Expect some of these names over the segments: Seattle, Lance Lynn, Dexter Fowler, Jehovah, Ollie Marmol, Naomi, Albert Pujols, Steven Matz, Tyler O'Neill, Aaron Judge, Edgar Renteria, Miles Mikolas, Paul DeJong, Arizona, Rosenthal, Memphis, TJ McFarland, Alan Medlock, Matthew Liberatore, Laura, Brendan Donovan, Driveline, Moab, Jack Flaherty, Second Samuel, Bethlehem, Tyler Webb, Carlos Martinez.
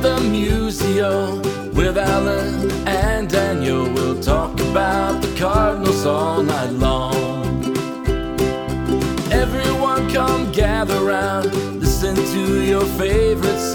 The Museo with Alan and Daniel. We'll talk about the Cardinals all night long. Everyone come gather round, listen to your favorite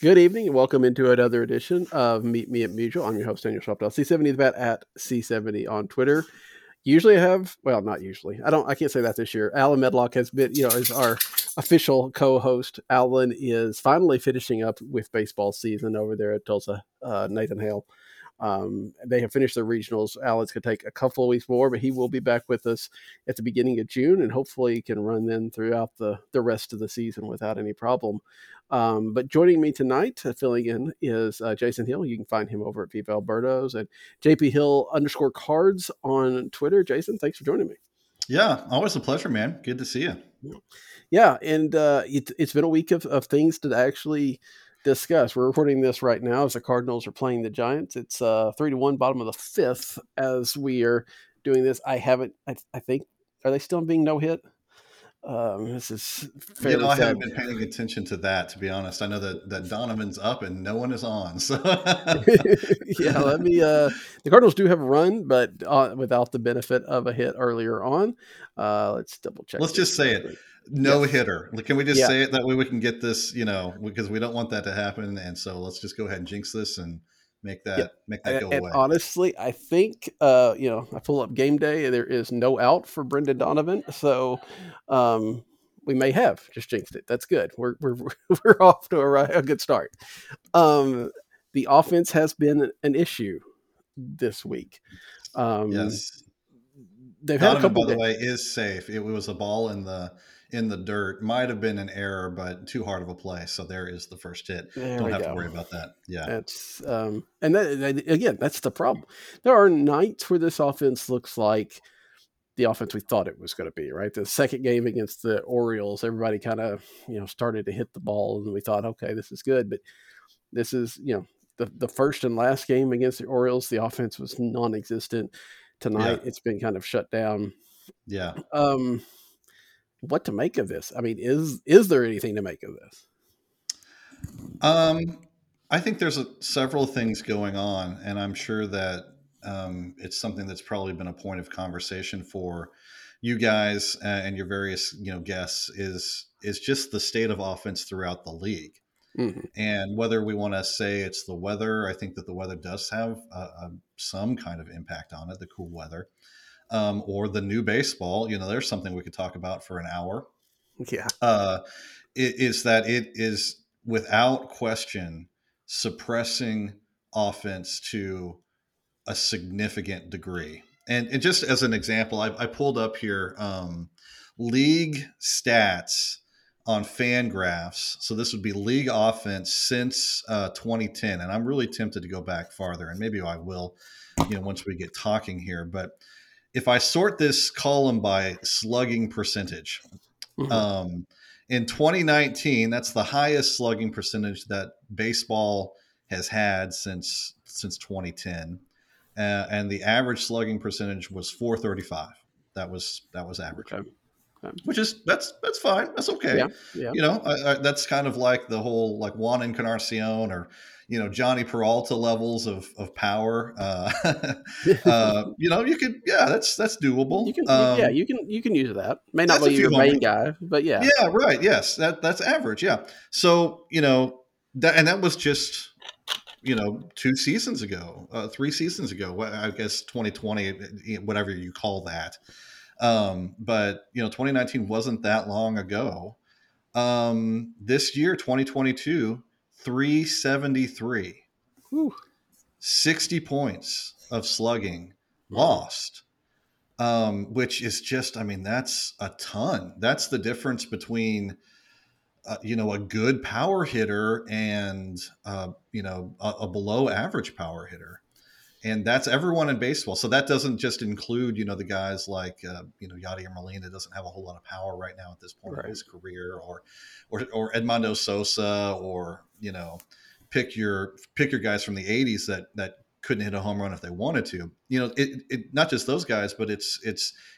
Good evening and welcome into another edition of Meet Me at Mutual. I'm your host, Daniel Shopdell, C70 the Bat at C70 on Twitter. Usually I have, well, not usually. I can't say that this year. Alan Medlock has been, is our official co-host. Alan is finally finishing up with baseball season over there at Tulsa, Nathan Hale. They have finished their regionals. Alan's going to take a couple of weeks more, but he will be back with us at the beginning of June, and hopefully he can run then throughout the rest of the season without any problem. But joining me tonight, filling in, is Jason Hill. You can find him over at Viva Alberto's and JPHill_cards on Twitter. Jason, thanks for joining me. Yeah, always a pleasure, man. Good to see you. Yeah, and it's been a week of things to actually discuss. We're recording this right now as the Cardinals are playing the Giants. It's 3-1, bottom of the fifth as we are doing this. I think, are they still being no hit? This is fairly sad. I haven't been paying attention to that, to be honest. I know that Donovan's up and no one is on. So yeah, the Cardinals do have a run, but without the benefit of a hit earlier on. Let's double check. Let's just say it. No hitter. Can we just say it that way? We can get this, because we don't want that to happen. And so let's just go ahead and jinx this and make that go away. Honestly, I think, I pull up game day and there is no out for Brendan Donovan. So we may have just jinxed it. That's good. We're off to a good start. The offense has been an issue this week. Yes. They've had a couple, by the way, is safe. It was a ball in the dirt. Might have been an error, but too hard of a play. So there is the first hit. Don't have to worry about that. Yeah. That's and that, again, that's the problem. There are nights where this offense looks like the offense we thought it was going to be, right? The second game against the Orioles, everybody kind of, started to hit the ball and we thought, okay, this is good. But this is, the first and last game against the Orioles, the offense was non-existent. Tonight, it's been kind of shut down. Yeah. What to make of this? I mean, is there anything to make of this? I think there's several things going on, and I'm sure that it's something that's probably been a point of conversation for you guys and your various guests is just the state of offense throughout the league. Mm-hmm. And whether we want to say it's the weather, I think that the weather does have some kind of impact on it, the cool weather, or the new baseball. There's something we could talk about for an hour. Yeah. It is without question suppressing offense to a significant degree. And just as an example, I pulled up here league stats on FanGraphs. So this would be league offense since 2010. And I'm really tempted to go back farther, and maybe I will, once we get talking here. But if I sort this column by slugging percentage, mm-hmm. In 2019, that's the highest slugging percentage that baseball has had since 2010. And the average slugging percentage was 435. That was average. Okay. Which is that's fine. That's okay. Yeah, yeah. That's kind of like the whole like Juan Encarnacion or Johnny Peralta levels of power. You could that's doable. You can, you can use that. May not be your main guy, but yeah. Yeah, right. Yes, that's average. Yeah. So that was just 3 seasons ago. I guess 2020, whatever you call that. But 2019 wasn't that long ago. This year, 2022, 373. Whew. 60 points of slugging lost, which is just, I mean, that's a ton. That's the difference between, you know, a good power hitter and, you know, a below average power hitter. And that's everyone in baseball. So that doesn't just include, you know, the guys like, you know, Yadier Molina doesn't have a whole lot of power right now at this point in his career, or Edmondo Sosa, or, you know, pick your guys from the 80s that couldn't hit a home run if they wanted to. You know, it not just those guys, but it's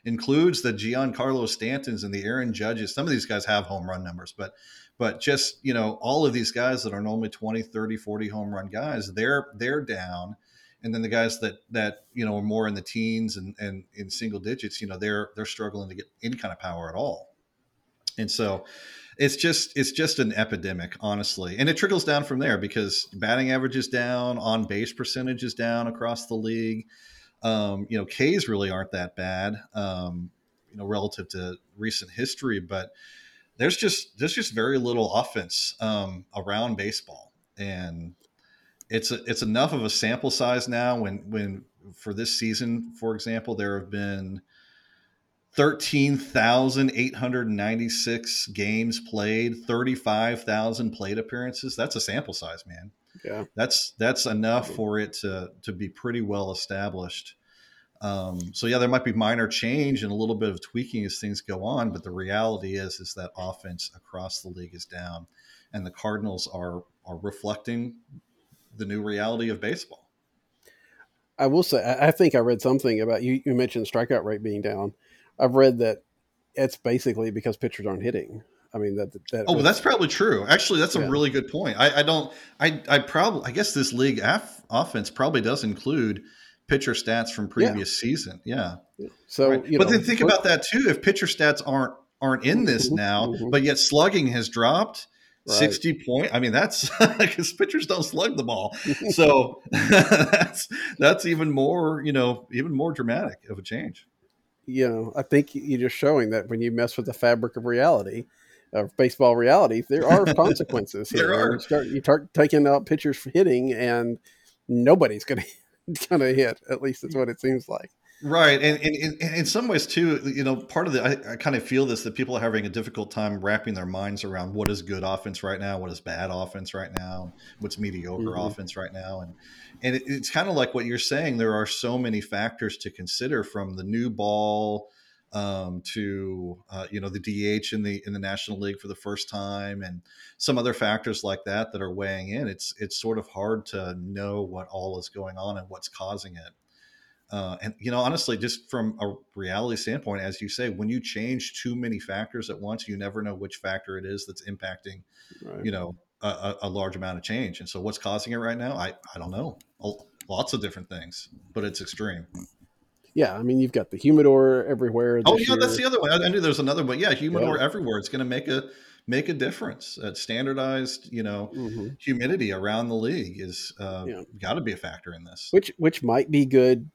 includes the Giancarlo Stantons and the Aaron Judges. Some of these guys have home run numbers, but just, you know, all of these guys that are normally 20, 30, 40 home run guys, they're down. And then the guys that you know, are more in the teens and in single digits, you know, they're struggling to get any kind of power at all. And so it's just an epidemic, honestly. And it trickles down from there because batting average is down, on base percentage is down across the league. You know, Ks really aren't that bad, you know, relative to recent history, but there's just very little offense around baseball. And it's enough of a sample size now when for this season, for example, there have been 13,896 games played, 35,000 plate appearances. That's a sample size, man. Yeah. That's enough for it to be pretty well established. So yeah, there might be minor change and a little bit of tweaking as things go on, but the reality is that offense across the league is down, and the Cardinals are reflecting the new reality of baseball. I will say, I think I read something about you mentioned strikeout rate being down. I've read that it's basically because pitchers aren't hitting. I mean, well, that's probably true. Actually, that's a really good point. I guess this league offense probably does include pitcher stats from previous season. Yeah. So, then think about that too. If pitcher stats aren't in this now, but yet slugging has dropped, 60 point. I mean, that's because pitchers don't slug the ball. So that's even more, you know, even more dramatic of a change. You know, I think you're just showing that when you mess with the fabric of reality, of baseball reality, there are consequences. There are. You start taking out pitchers for hitting, and nobody's going to hit. At least that's what it seems like. Right. And in some ways too, you know, part of I kind of feel that people are having a difficult time wrapping their minds around what is good offense right now, what is bad offense right now, what's mediocre offense right now. And it's kind of like what you're saying. There are so many factors to consider, from the new ball to, you know, the DH in the National League for the first time, and some other factors like that are weighing in. It's sort of hard to know what all is going on and what's causing it. And, you know, honestly, just from a reality standpoint, as you say, when you change too many factors at once, you never know which factor it is that's impacting, you know, a large amount of change. And so what's causing it right now? I don't know. Lots of different things, but it's extreme. Yeah. I mean, you've got the humidor everywhere. Oh, yeah, that's the other one. I knew there's another one. Yeah. Humidor everywhere. It's going to make a difference. Standardized, you know, humidity around the league is got to be a factor in this, which might be good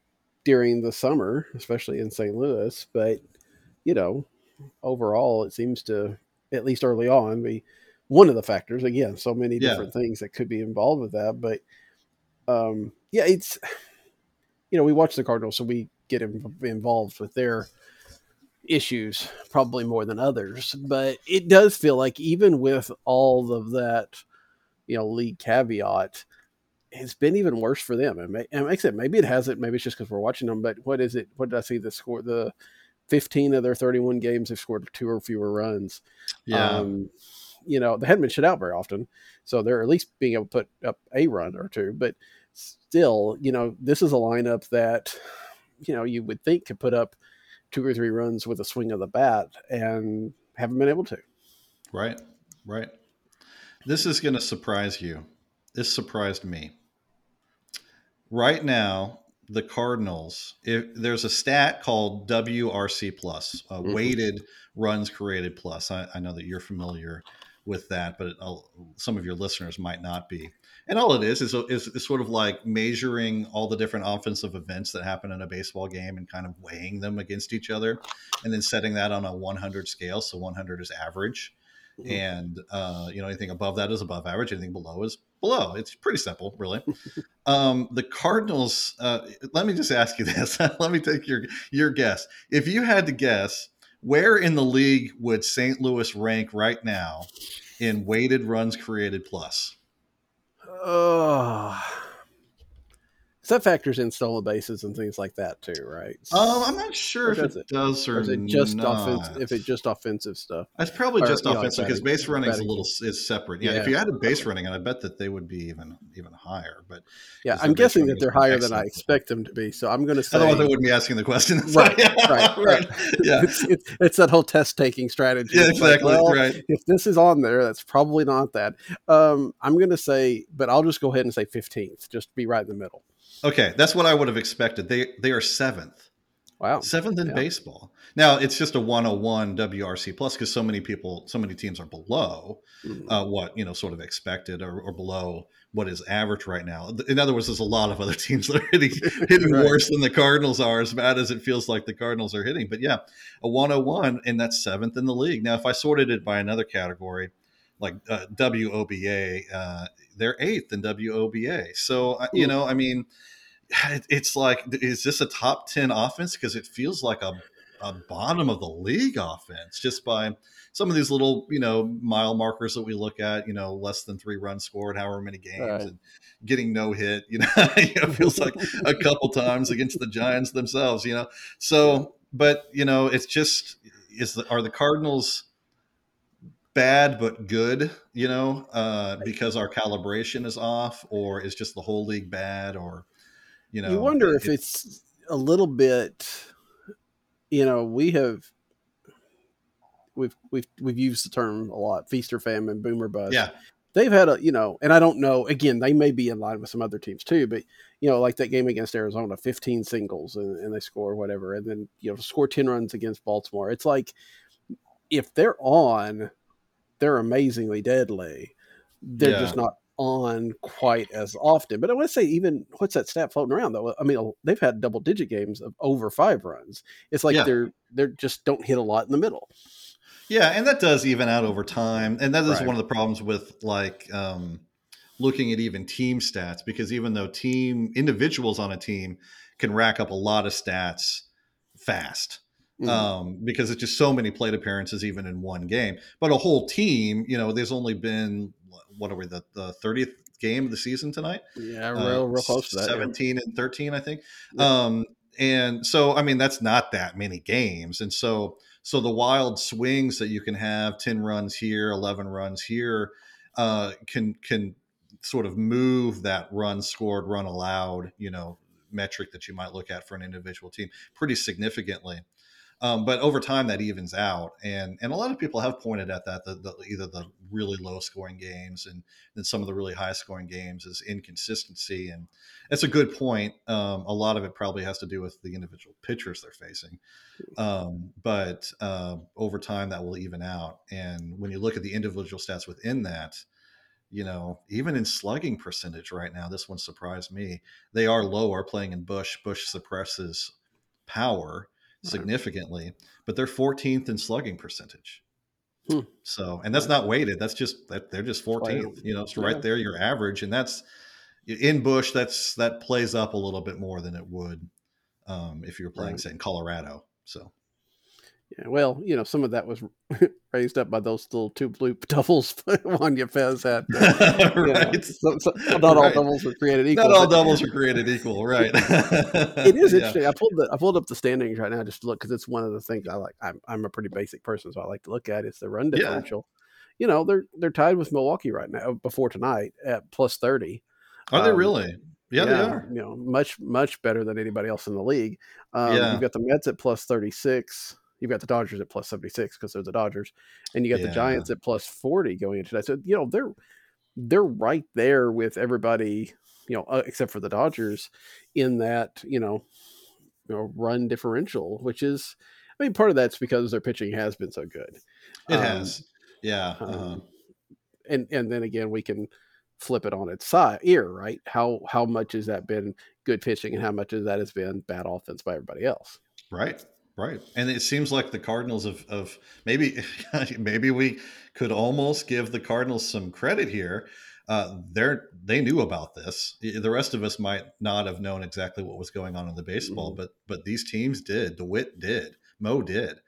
during the summer, especially in St. Louis, but you know, overall, it seems to, at least early on, be one of the factors. Again, so many different things that could be involved with that, but it's, you know, we watch the Cardinals, so we get involved with their issues probably more than others, but it does feel like even with all of that, you know, league caveat, it's been even worse for them. And like I said, maybe it hasn't. Maybe it's just because we're watching them. But what is it? What did I see? The score? The 15 of their 31 games have scored 2 or fewer runs. Yeah. You know, they haven't been shut out very often, so they're at least being able to put up a run or two. But still, you know, this is a lineup that, you know, you would think could put up 2 or 3 runs with a swing of the bat, and haven't been able to. Right. This is going to surprise you. This surprised me. Right now, the Cardinals, there's a stat called WRC plus, weighted runs created plus. I know that you're familiar with that, but some of your listeners might not be. And all it is sort of like measuring all the different offensive events that happen in a baseball game and kind of weighing them against each other, and then setting that on a 100 scale. So 100 is average. And, you know, anything above that is above average. Anything below is below. It's pretty simple, really. The Cardinals, let me just ask you this. Let me take your guess. If you had to guess, where in the league would St. Louis rank right now in weighted runs created plus? So that factors in stolen bases and things like that too, right? I'm not sure if it does or is it just not. If it's just offensive stuff, it's probably just offensive because base running is a little is separate. Yeah, if you added base running, and I bet that they would be even higher. But yeah, I'm guessing that they're higher than I expect them to be. So I'm going to say otherwise they wouldn't be asking the question. Right. Yeah, it's that whole test taking strategy. Yeah, exactly. Like, well, right. If this is on there, that's probably not that. I'm going to say, but I'll just go ahead and say 15th, just be right in the middle. Okay, that's what I would have expected. They are 7th. Wow. 7th in baseball. Now, it's just a 101 WRC plus because so many teams are below sort of expected or below what is average right now. In other words, there's a lot of other teams that are hitting right. worse than the Cardinals are, as bad as it feels like the Cardinals are hitting. But yeah, a 101, and that's 7th in the league. Now, if I sorted it by another category, like WOBA, they're 8th in WOBA. So, it's like, is this a top 10 offense? Because it feels like a bottom of the league offense just by some of these little, mile markers that we look at, less than 3 runs scored, however many games, and getting no hit, it feels like a couple times against the Giants themselves, So, but, it's just, are the Cardinals bad but good, because our calibration is off, or is just the whole league bad, or you wonder if it's a little bit, we've used the term a lot, feast or famine, boom or bust. Yeah. They've had and I don't know, again, they may be in line with some other teams too, but like that game against Arizona, 15 singles and they score whatever, and then score 10 runs against Baltimore. It's like if they're on, they're amazingly deadly. They're just not on quite as often. But I want to say, even what's that stat floating around though? I mean, they've had double digit games of over 5 runs. It's like they're just don't hit a lot in the middle. Yeah. And that does even out over time. And that is one of the problems with like, looking at even team stats, because even though individuals on a team can rack up a lot of stats fast, because it's just so many plate appearances even in one game, but a whole team, there's only been, what are we, the 30th game of the season tonight? Yeah, real close to that. 17 and 13, I think. Yeah. And so, I mean, that's not that many games. And so the wild swings that you can have, 10 runs here, 11 runs here, can sort of move that run scored, run allowed, metric that you might look at for an individual team pretty significantly. But over time, that evens out, and a lot of people have pointed at that either the really low scoring games and then some of the really high scoring games is inconsistency, and that's a good point. A lot of it probably has to do with the individual pitchers they're facing, but over time that will even out. And when you look at the individual stats within that, even in slugging percentage right now, this one surprised me. They are lower playing in Busch. Busch suppresses power significantly, but they're 14th in slugging percentage. So, and that's not weighted. That's just that they're just 14th, it's right there, your average. And that's in Busch. That plays up a little bit more than it would, if you're playing say in Colorado. So, yeah, well, some of that was raised up by those little two-loop doubles Juan Yepez had. Right. Not all doubles were created equal. Not all doubles were created equal, right. It is interesting. Yeah. I pulled up the standings right now just to look, because it's one of the things I like. I'm a pretty basic person, so I like to look at. It's the run differential. Yeah. They're tied with Milwaukee right now before tonight at plus 30. Are they really? Yeah, they are. Much better than anybody else in the league. You've got the Mets at plus 36. You've got the Dodgers at plus 76 because they're the Dodgers, and you got the Giants at plus 40 going into that. So, they're right there with everybody, except for the Dodgers in that, run differential, which is, I mean, part of that's because their pitching has been so good. It has. Yeah. And then again, we can flip it on its ear, right? How much has that been good pitching and how much of that has been bad offense by everybody else? Right. Right. And it seems like the Cardinals of maybe we could almost give the Cardinals some credit here They knew about this. The rest of us might not have known exactly what was going on in the baseball, but these teams did. DeWitt did. Mo did.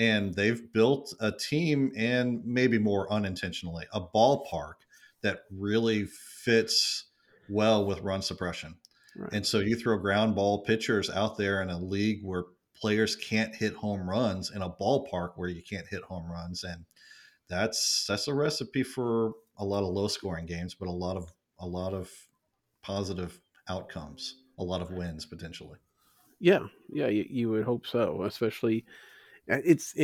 And they've built a team, and maybe more unintentionally, a ballpark that really fits well with run suppression. Right. And so you throw ground ball pitchers out there in a league where players can't hit home runs, in a ballpark where you can't hit home runs. And that's a recipe for a lot of low scoring games, but a lot of positive outcomes, a lot of wins potentially. Yeah. You would hope so, especially it's,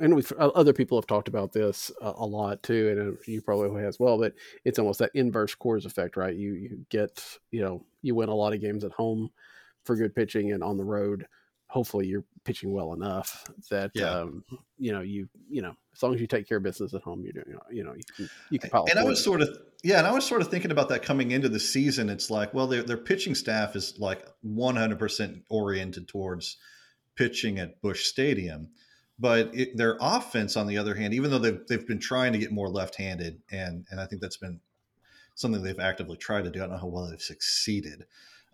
and other people have talked about this a lot too, and you probably as well, but it's almost that inverse Coors effect, right? You get, you win a lot of games at home for good pitching, and on the road, hopefully you're pitching well enough that, as long as you take care of business at home, you're doing, you can pile. And I was sort of thinking about that coming into the season. It's like, well, their pitching staff is like 100% oriented towards pitching at Busch Stadium. But their offense, on the other hand, even though they've been trying to get more left-handed, and I think that's been something they've actively tried to do. I don't know how well they've succeeded,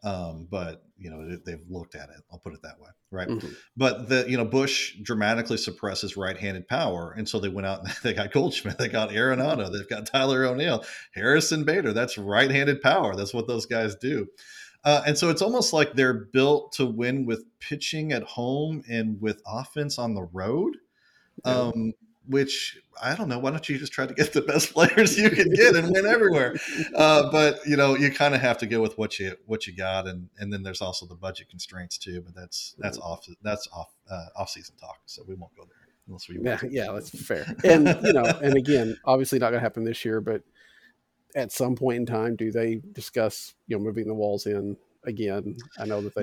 but they've looked at it. I'll put it that way, right? Mm-hmm. But Busch dramatically suppresses right-handed power, and so they went out and they got Goldschmidt, they got Arenado, they've got Tyler O'Neill, Harrison Bader. That's right-handed power. That's what those guys do. And so it's almost like they're built to win with pitching at home and with offense on the road, which I don't know. Why don't you just try to get the best players you can get and win everywhere? But you kind of have to go with what you got, and then there's also the budget constraints too. But that's off season talk, so we won't go there unless we want to. Yeah, that's fair. And and again, obviously not going to happen this year, but at some point in time, do they discuss, moving the walls in again? I know that they,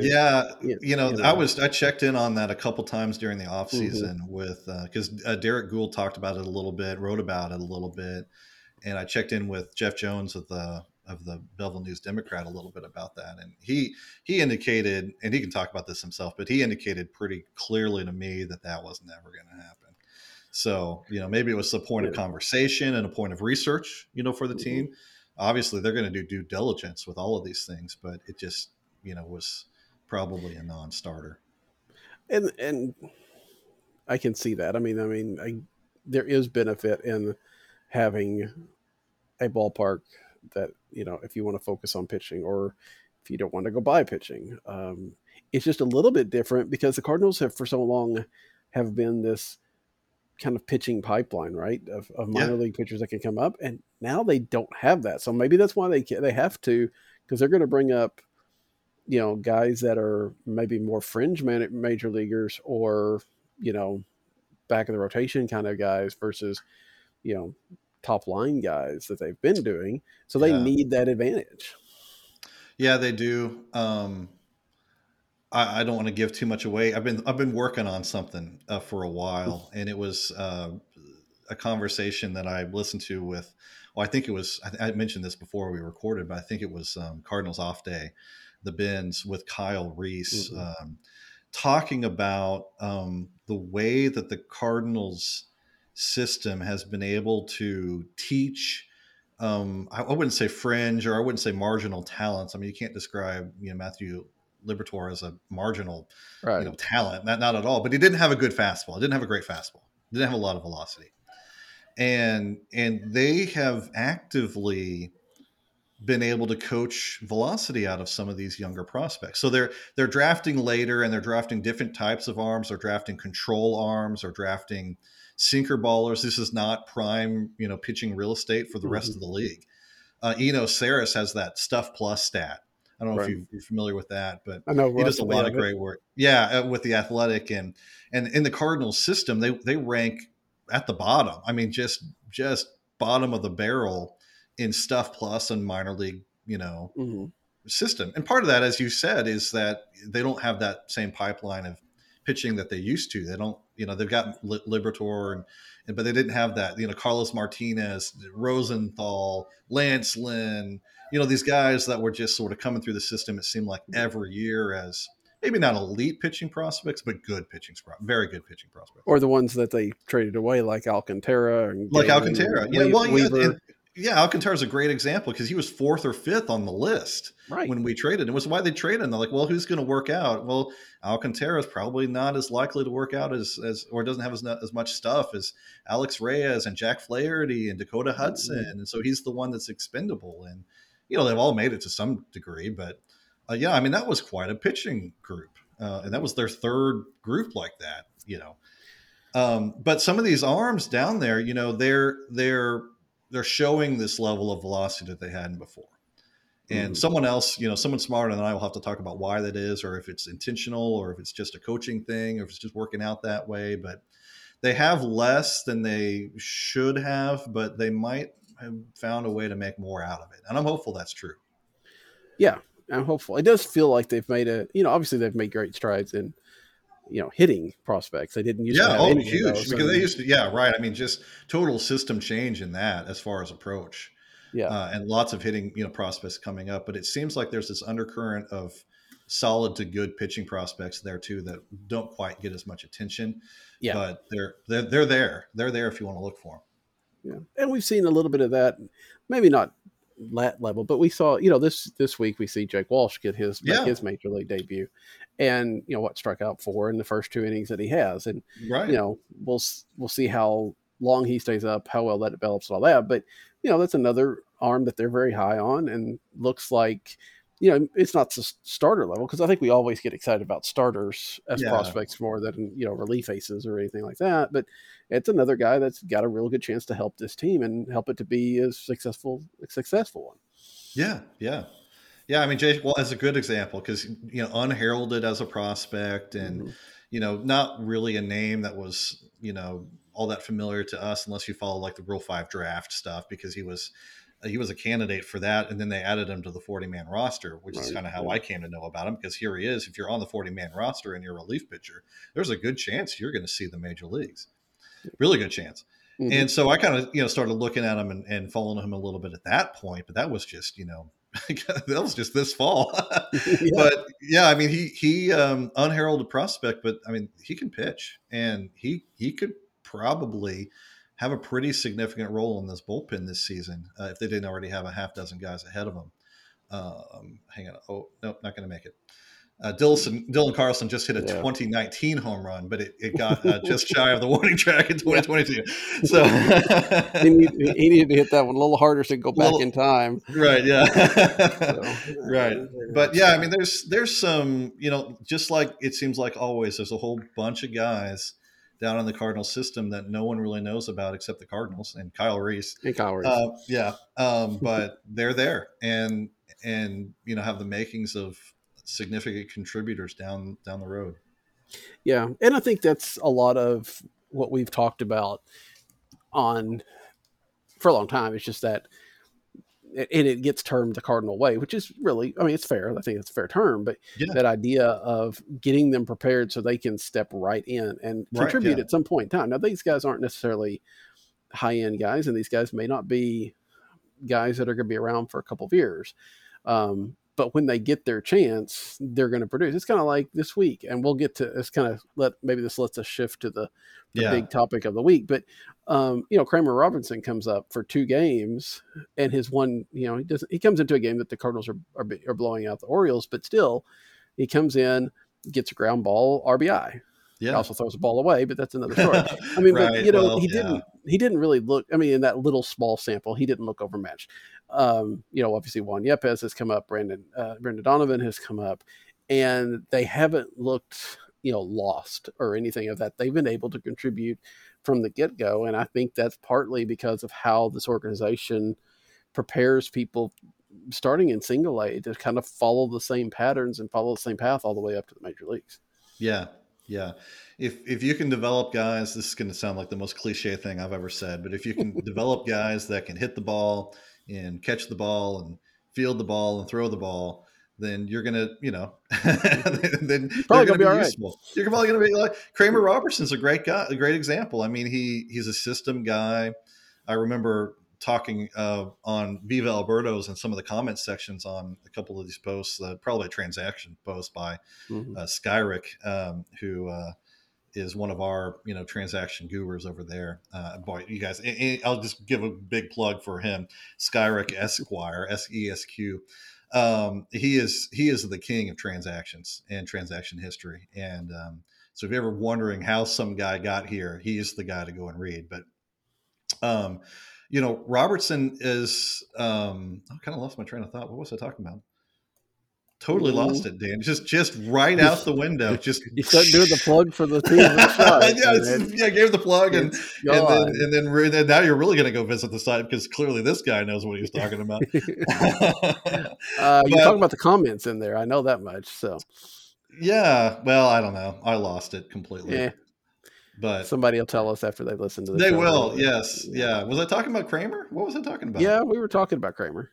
I checked in on that a couple times during the off season with, cause Derek Gould talked about it a little bit, wrote about it a little bit. And I checked in with Jeff Jones of the Belleville News Democrat a little bit about that. And he indicated, and he can talk about this himself, but he indicated pretty clearly to me that was never going to happen. So, maybe it was the point of conversation and a point of research, for the team. Obviously, they're going to do due diligence with all of these things, but it just, was probably a non-starter. And I can see that. I mean, there is benefit in having a ballpark that, if you want to focus on pitching or if you don't want to go buy pitching. It's just a little bit different because the Cardinals have for so long have been this kind of pitching pipeline, right? Of minor league pitchers that can come up, and now they don't have that. So maybe that's why they have to, because they're going to bring up, guys that are maybe more fringe major leaguers or, back of the rotation kind of guys versus, top line guys that they've been doing. So they need that advantage. Yeah, they do. I don't want to give too much away. I've been working on something for a while, and it was a conversation that I listened to with. Well, I think it was. I mentioned this before we recorded, but I think it was Cardinals Off Day, the Benz with Kyle Reese, talking about the way that the Cardinals system has been able to teach. I wouldn't say fringe, or I wouldn't say marginal talents. I mean, you can't describe Matthew Liberatore as a marginal talent, not at all, but he didn't have a good fastball. He didn't have a great fastball. He didn't have a lot of velocity. And they have actively been able to coach velocity out of some of these younger prospects. So they're drafting later, and they're drafting different types of arms. They're drafting control arms or drafting sinker ballers. This is not prime, pitching real estate for the rest of the league. Eno Saris has that stuff plus stat. I don't know if you're familiar with that, but he does a lot of great work. Yeah, with the Athletic and in the Cardinals system, they rank at the bottom. I mean, just bottom of the barrel in Stuff Plus and minor league, system. And part of that, as you said, is that they don't have that same pipeline of pitching that they used to. They don't, they've got Liberatore, but they didn't have that. Carlos Martinez, Rosenthal, Lance Lynn. These guys that were just sort of coming through the system, it seemed like every year, as maybe not elite pitching prospects, but good pitching, very good pitching prospects. Or the ones that they traded away, like Alcantara. And Weaver. Yeah, Alcantara is a great example because he was fourth or fifth on the list when we traded. It was why they traded him. They're like, well, who's going to work out? Well, Alcantara is probably not as likely to work out as or doesn't have as much stuff as Alex Reyes and Jack Flaherty and Dakota Hudson. Mm-hmm. And so he's the one that's expendable. And, you know, they've all made it to some degree. But, yeah, I mean, that was quite a pitching group. And that was their third group like that, you know. But some of these arms down there, you know, they're showing this level of velocity that they hadn't before. And someone else, you know, someone smarter than I will have to talk about why that is, or if it's intentional, or if it's just a coaching thing, or if it's just working out that way. But they have less than they should have, but they might have found a way to make more out of it. And I'm hopeful that's true. Yeah, I'm hopeful. It does feel like they've made obviously they've made great strides in, you know, hitting prospects. They didn't use huge though, because they used to, I mean, just total system change in that as far as approach. Yeah. And lots of hitting, you know, prospects coming up, but it seems like there's this undercurrent of solid to good pitching prospects there too, that don't quite get as much attention, but they're there if you want to look for them. Yeah. And we've seen a little bit of that, maybe not that level, but we saw, you know, this week we see Jake Walsh get his major league debut, and you know what, struck out four in the first two innings that he has, and you know, we'll see how long he stays up, how well that develops and all that, but you know, that's another arm that they're very high on, and looks like, you know, it's not the starter level, because I think we always get excited about starters as prospects more than, you know, relief aces or anything like that, but it's another guy that's got a real good chance to help this team and help it to be a successful one. Yeah. I mean, Jake Wall is a good example because, you know, unheralded as a prospect and, you know, not really a name that was, you know, all that familiar to us unless you follow like the Rule 5 draft stuff, because he was a candidate for that. And then they added him to the 40-man roster, which is kind of how I came to know about him, because here he is. If you're on the 40-man roster and you're a relief pitcher, there's a good chance you're going to see the major leagues. Really good chance. Mm-hmm. And so I kind of, you know, started looking at him and following him a little bit at that point, but that was just, you know, that was just this fall. But yeah, I mean, he unheralded prospect, but I mean, he can pitch, and he could probably have a pretty significant role in this bullpen this season, if they didn't already have a half dozen guys ahead of them. Hang on. Oh, nope, not going to make it. Dylan Carlson just hit a 2019 home run, but it got just shy of the warning track in 2022. So he needed to hit that one a little harder so he could go back in time. Right. Yeah. But yeah, I mean, there's some, you know, just like it seems like always, there's a whole bunch of guys down in the Cardinal system that no one really knows about except the Cardinals and Kyle Reese. But they're there and, you know, have the makings of significant contributors down the road. Yeah. And I think that's a lot of what we've talked about for a long time. It's just that, and it gets termed the Cardinal way, which is really, I mean, it's fair. I think it's a fair term, but that idea of getting them prepared so they can step right in and contribute at some point in time. Now, these guys aren't necessarily high-end guys, and these guys may not be guys that are going to be around for a couple of years. But when they get their chance, they're going to produce. It's kind of like this week, and we'll get to, this lets us shift to the big topic of the week. But, you know, Kramer Robertson comes up for two games, and his one, you know, he comes into a game that the Cardinals are blowing out the Orioles, but still he comes in, gets a ground ball, RBI. Yeah. He also throws the ball away, but that's another story. I mean, but, you know, he didn't really look, I mean, in that little small sample, he didn't look overmatched. You know, obviously Juan Yepez has come up, Brendan Donovan has come up, and they haven't looked, you know, lost or anything of that. They've been able to contribute from the get-go, and I think that's partly because of how this organization prepares people starting in single A to kind of follow the same patterns and follow the same path all the way up to the major leagues. Yeah. Yeah. If you can develop guys, this is going to sound like the most cliche thing I've ever said, but if you can develop guys that can hit the ball and catch the ball and field the ball and throw the ball, then you're going to, you know, then probably going to be useful. Right. You're probably going to be like Kramer Robertson's a great guy, a great example. I mean, he's a system guy. I remember talking on Viva Alberto's and some of the comment sections on a couple of these posts, probably a transaction post by Skyrick, who is one of our, you know, transaction gurus over there. Boy, you guys, I'll just give a big plug for him, Skyrick Esquire, SESQ. He is the king of transactions and transaction history. And so if you're ever wondering how some guy got here, he is the guy to go and read. But, you know, Robertson is, I kind of lost my train of thought. What was I talking about? Totally lost it, Dan. Just right out the window. Just you start doing the plug for the two of the side. Yeah, gave the plug, and then now you're really going to go visit the site because clearly this guy knows what he's talking about. You're talking about the comments in there. I know that much. So yeah, well, I don't know. I lost it completely. Yeah. But somebody will tell us after they listen to this. They will. Yes. Yeah. Was I talking about Kramer? What was I talking about? Yeah, we were talking about Kramer.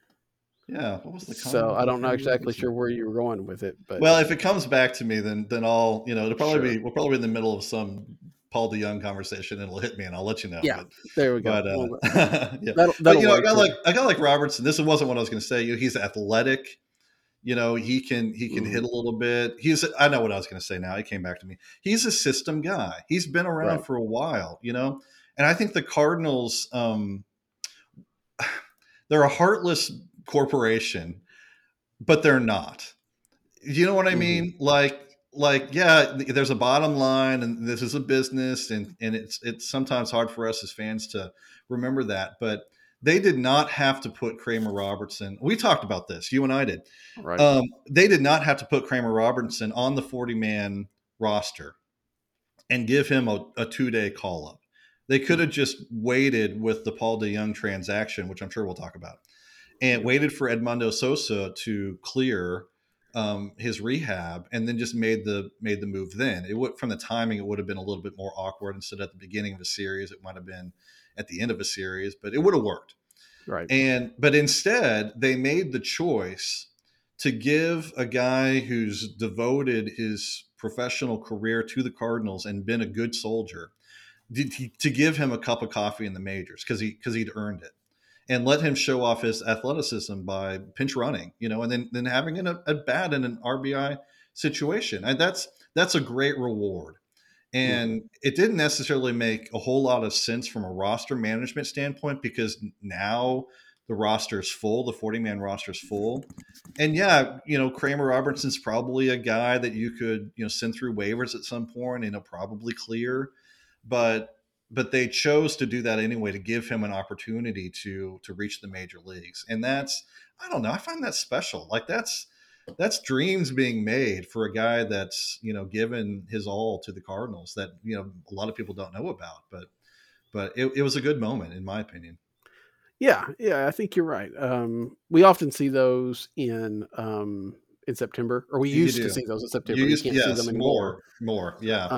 Yeah, what was the comment? So I don't know exactly sure where you were going with it, but well, if it comes back to me, then I'll, you know, it'll probably be we'll probably be in the middle of some Paul DeJong conversation, and it'll hit me, and I'll let you know. Yeah, but, there we go. But, yeah. But you know, I got like Robertson. This wasn't what I was going to say. You know, he's athletic. You know, he can hit a little bit. I know what I was going to say now. It came back to me. He's a system guy. He's been around for a while. You know, and I think the Cardinals, they're a heartless corporation, but they're not. You know what I mean? Like, yeah, there's a bottom line, and this is a business, and it's sometimes hard for us as fans to remember that. But they did not have to put Kramer Robertson. We talked about this. You and I did. Right. They did not have to put Kramer Robertson on the 40-man roster and give him a 2-day call-up. They could have just waited with the Paul DeJong transaction, which I'm sure we'll talk about, and waited for Edmondo Sosa to clear his rehab, and then just made the move. Then it would, from the timing, it would have been a little bit more awkward. Instead of at the beginning of a series, it might have been at the end of a series, but it would have worked. Right. But instead, they made the choice to give a guy who's devoted his professional career to the Cardinals and been a good soldier to give him a cup of coffee in the majors because he'd earned it. And let him show off his athleticism by pinch running, you know, and then having a bat in an RBI situation. And that's a great reward. And it didn't necessarily make a whole lot of sense from a roster management standpoint, because now the roster is full, the 40-man roster is full. And yeah, you know, Kramer Robertson's probably a guy that you could, you know, send through waivers at some point and he'll probably clear. But they chose to do that anyway, to give him an opportunity to reach the major leagues. And that's, I don't know, I find that special. Like that's dreams being made for a guy that's, you know, given his all to the Cardinals that, you know, a lot of people don't know about, but it was a good moment in my opinion. Yeah. Yeah. I think you're right. We often see those in September, or we used to see those in September. You can't see them anymore. More. Yeah.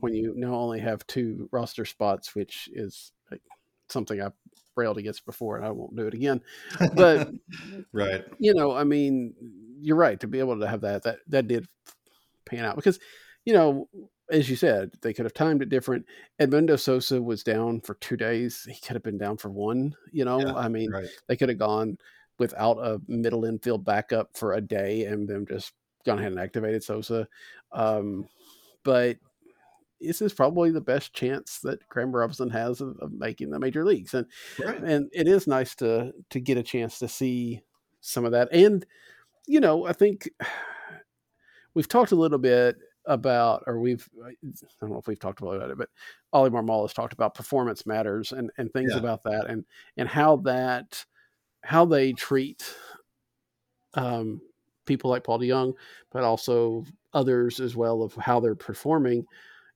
When you now only have 2 roster spots, which is something I railed against before, and I won't do it again. But right. You know, I mean, you're right to be able to have that did pan out, because, you know, as you said, they could have timed it different. Edmundo Sosa was down for 2 days. He could have been down for 1, you know, yeah, I mean, They could have gone without a middle infield backup for a day and them just gone ahead and activated Sosa. But this is probably the best chance that Kramer Robertson has of making the major leagues. And, and it is nice to get a chance to see some of that. And, you know, I think we've talked a little bit about, I don't know if we've talked about it, but Ollie Marmol has talked about performance matters and things about that and how they treat people like Paul DeJong, but also others as well, of how they're performing,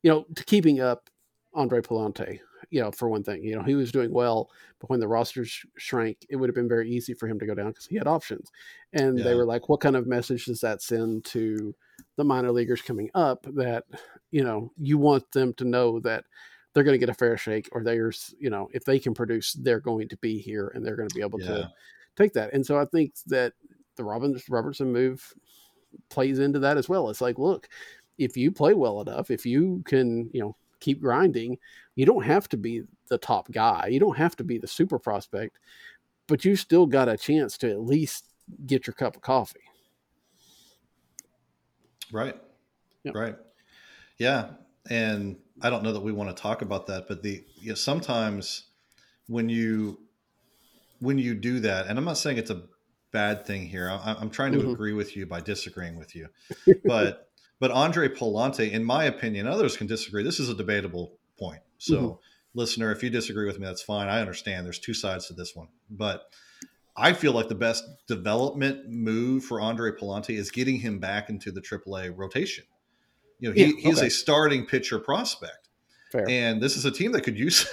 you know, to keeping up Andre Pallante, you know, for one thing. You know, he was doing well, but when the rosters shrank, it would have been very easy for him to go down because he had options. And they were like, what kind of message does that send to the minor leaguers coming up, that, you know, you want them to know that they're going to get a fair shake, or there's, you know, if they can produce, they're going to be here and they're going to be able to take that. And so I think that the Robertson move plays into that as well. It's like, look, if you play well enough, if you can, you know, keep grinding, you don't have to be the top guy. You don't have to be the super prospect, but you still got a chance to at least get your cup of coffee. Right. Yep. Right. Yeah. And I don't know that we want to talk about that, but sometimes when you do that, and I'm not saying it's a bad thing here. I'm trying to agree with you by disagreeing with you, but Andre Pallante, in my opinion, others can disagree. This is a debatable point. So listener, if you disagree with me, that's fine. I understand there's two sides to this one, but I feel like the best development move for Andre Pallante is getting him back into the AAA rotation. He's a starting pitcher prospect. Fair. And this is a team that could use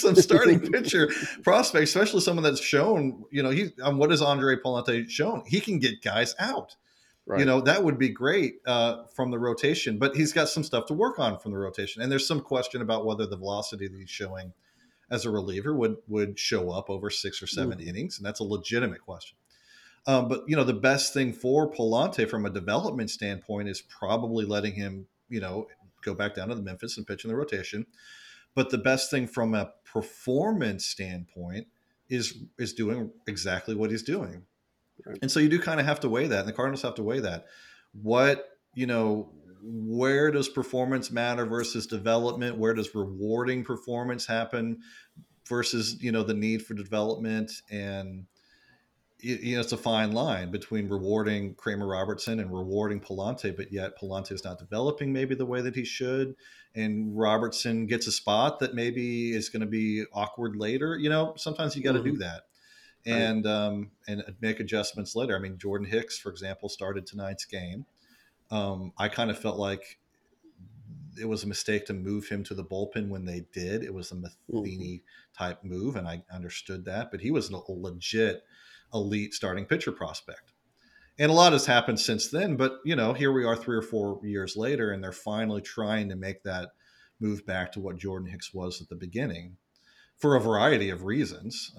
some starting pitcher prospect, especially someone that's shown, what has Andre Pallante shown? He can get guys out. Right. That would be great from the rotation, but he's got some stuff to work on from the rotation. And there's some question about whether the velocity that he's showing as a reliever would show up over 6 or 7 innings. And that's a legitimate question. But the best thing for Pallante from a development standpoint is probably letting him, go back down to the Memphis and pitch in the rotation. But the best thing from a performance standpoint is doing exactly what he's doing. Right. And so you do kind of have to weigh that, and the Cardinals have to weigh that. Where does performance matter versus development? Where does rewarding performance happen versus, the need for development? And it's a fine line between rewarding Kramer Robertson and rewarding Pallante, but yet Pallante is not developing maybe the way that he should. And Robertson gets a spot that maybe is going to be awkward later. Sometimes you got to do that and make adjustments later. I mean, Jordan Hicks, for example, started tonight's game. I kind of felt like it was a mistake to move him to the bullpen when they did. It was a Matheny type move, and I understood that, but he was a legit elite starting pitcher prospect. And a lot has happened since then, but here we are 3 or 4 years later, and they're finally trying to make that move back to what Jordan Hicks was at the beginning for a variety of reasons,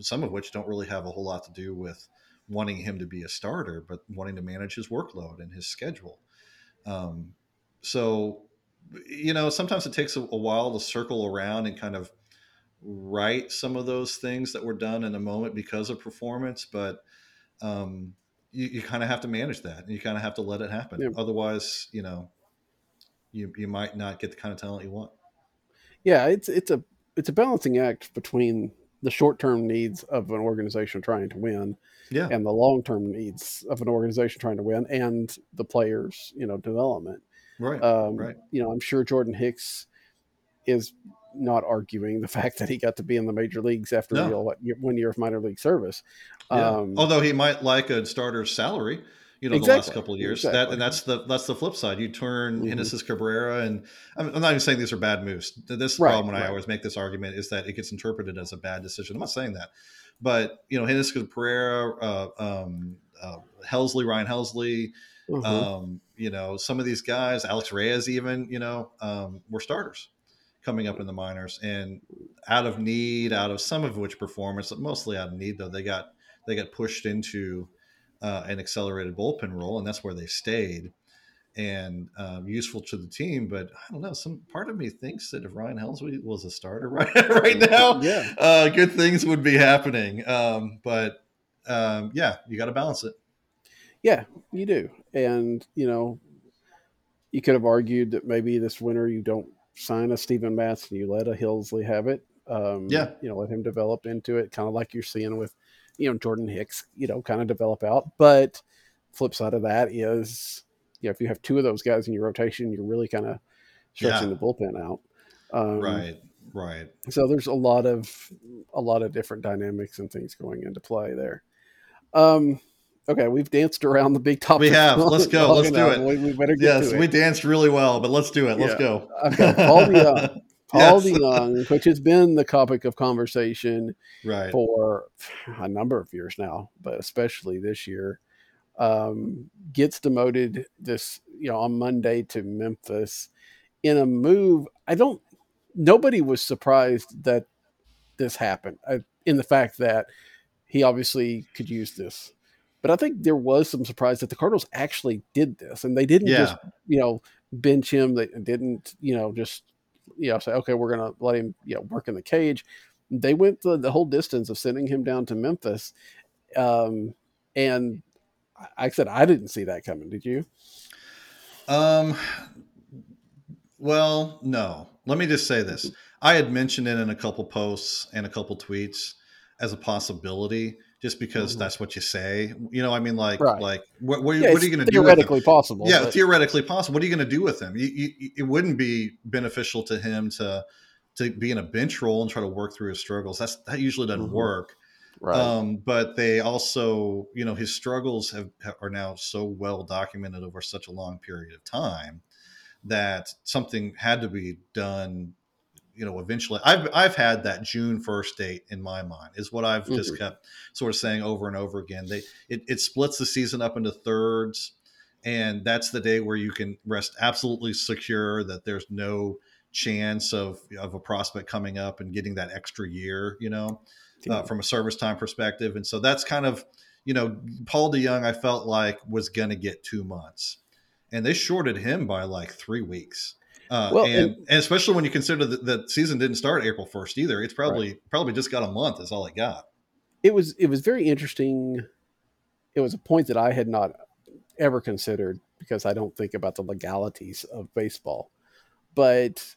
some of which don't really have a whole lot to do with wanting him to be a starter, but wanting to manage his workload and his schedule. So sometimes it takes a while to circle around and kind of right some of those things that were done in a moment because of performance, but you kind of have to manage that, and you kind of have to let it happen. Yeah. Otherwise, you might not get the kind of talent you want. Yeah, it's a balancing act between the short-term needs of an organization trying to win and the long-term needs of an organization trying to win and the players, development. Right. I'm sure Jordan Hicks is not arguing the fact that he got to be in the major leagues after 1 year of minor league service. Yeah. Although he might like a starter's salary, the last couple of years, that's the flip side. You turn Hines Cabrera, and I'm not even saying these are bad moves. This problem, when I always make this argument, is that it gets interpreted as a bad decision. I'm not saying that, but Hines Cabrera, Ryan Helsley, some of these guys, Alex Reyes, even, were starters coming up in the minors, and mostly out of need, though, they got pushed into an accelerated bullpen role, and that's where they stayed and useful to the team. But I don't know, some part of me thinks that if Ryan Helsley was a starter right now, good things would be happening. You got to balance it. Yeah, you do. And, you could have argued that maybe this winter you don't sign a Steven Matz and you let a Helsley have it. Let him develop into it, kind of like you're seeing with, Jordan Hicks, kind of develop out. But flip side of that is, if you have two of those guys in your rotation, you're really kind of stretching the bullpen out. Right. So there's a lot of different dynamics and things going into play there. Okay, we've danced around the big topic. We have. Let's go. Let's do it. We better get to it. We danced really well, but let's do it. Let's go. I've got Paul DeJong. Paul DeJong, which has been the topic of conversation for a number of years now, but especially this year, gets demoted this, on Monday to Memphis in a move. Nobody was surprised that this happened, in the fact that he obviously could use this. But I think there was some surprise that the Cardinals actually did this, and they didn't just, bench him. They didn't, just, say, okay, we're going to let him work in the cage. They went the whole distance of sending him down to Memphis. And I said, I didn't see that coming. Did you? Well, no. Let me just say this. I had mentioned it in a couple posts and a couple tweets as a possibility, just because that's what you say. You know, I mean, like, like what are you going to do with him? Theoretically possible. Yeah, but... theoretically possible. What are you going to do with him? It wouldn't be beneficial to him to be in a bench role and try to work through his struggles. That usually doesn't work. Right. But they also, you know, his struggles are now so well documented over such a long period of time that something had to be done, you know, eventually. I've had that June 1st date in my mind is what I've just kept sort of saying over and over again. It splits the season up into thirds, and that's the day where you can rest absolutely secure that there's no chance of a prospect coming up and getting that extra year, you know, from a service time perspective. And so that's kind of, you know, Paul DeJong, I felt like was going to get 2 months. And they shorted him by like 3 weeks. And especially when you consider that the season didn't start April 1st either. It's probably just got a month is all it got. It was very interesting. It was a point that I had not ever considered because I don't think about the legalities of baseball. But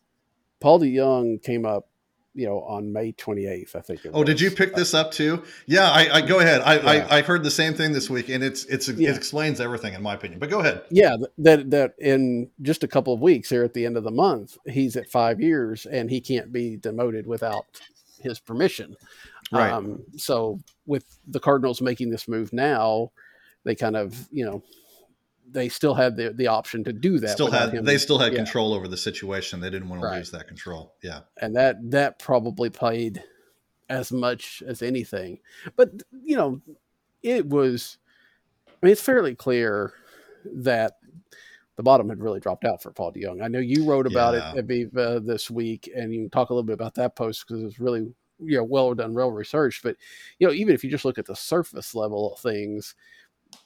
Paul DeJong came up, you know, on May 28th, I think. Oh, did you pick this up too? Yeah, I go ahead. I heard the same thing this week, and it explains everything in my opinion. But go ahead. Yeah, that in just a couple of weeks here at the end of the month, he's at 5 years, and he can't be demoted without his permission. Right. So with the Cardinals making this move now, they kind of, you know, they still had the option to do that. They still had control over the situation. They didn't want to lose that control. Yeah. And that probably played as much as anything, but you know, it's fairly clear that the bottom had really dropped out for Paul DeJong. I know you wrote about it at Viva this week, and you can talk a little bit about that post because it was really, you know, well done, well researched. But you know, even if you just look at the surface level of things,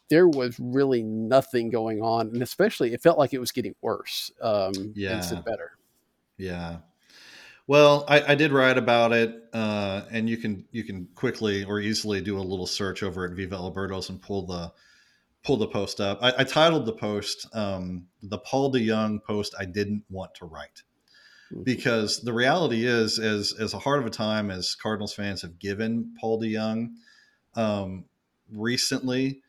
there was really nothing going on, and especially it felt like it was getting worse instead of better. Yeah. Well, I did write about it, and you can quickly or easily do a little search over at Viva Alberto's and pull the post up. I titled the post the Paul DeJong post I didn't want to write, because the reality is as hard of a time as Cardinals fans have given Paul DeJong recently.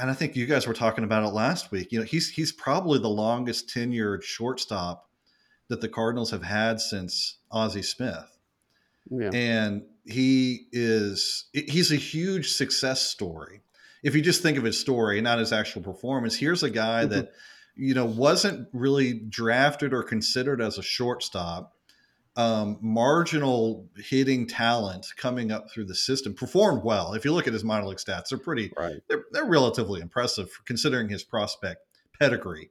And I think you guys were talking about it last week. You know, he's probably the longest tenured shortstop that the Cardinals have had since Ozzie Smith. Yeah. And he's a huge success story. If you just think of his story, not his actual performance, here's a guy that, you know, wasn't really drafted or considered as a shortstop. Marginal hitting talent coming up through the system, performed well. If you look at his minor league stats, they're pretty, they're relatively impressive considering his prospect pedigree,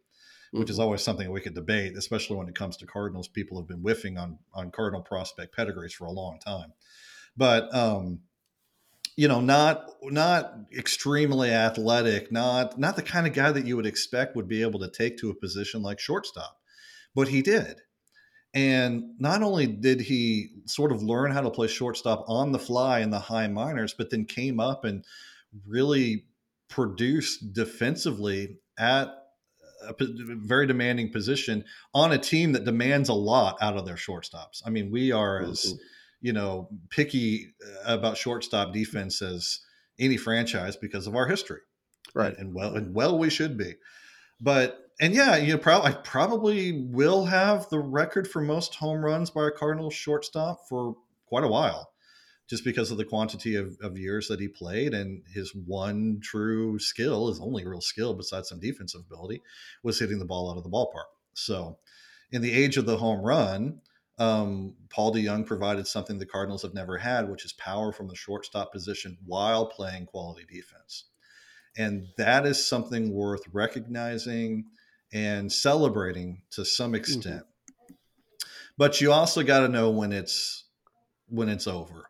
which is always something we could debate, especially when it comes to Cardinals. People have been whiffing on Cardinal prospect pedigrees for a long time, but you know, not extremely athletic, not the kind of guy that you would expect would be able to take to a position like shortstop, but he did. And not only did he sort of learn how to play shortstop on the fly in the high minors, but then came up and really produced defensively at a very demanding position on a team that demands a lot out of their shortstops. I mean, we are as, you know, picky about shortstop defense as any franchise because of our history. Right. And we should be. But and yeah, you know, I probably will have the record for most home runs by a Cardinal shortstop for quite a while, just because of the quantity of years that he played, and his one true skill, his only real skill besides some defensive ability, was hitting the ball out of the ballpark. So, in the age of the home run, Paul DeJong provided something the Cardinals have never had, which is power from the shortstop position while playing quality defense. And that is something worth recognizing and celebrating to some extent. But you also got to know when it's over.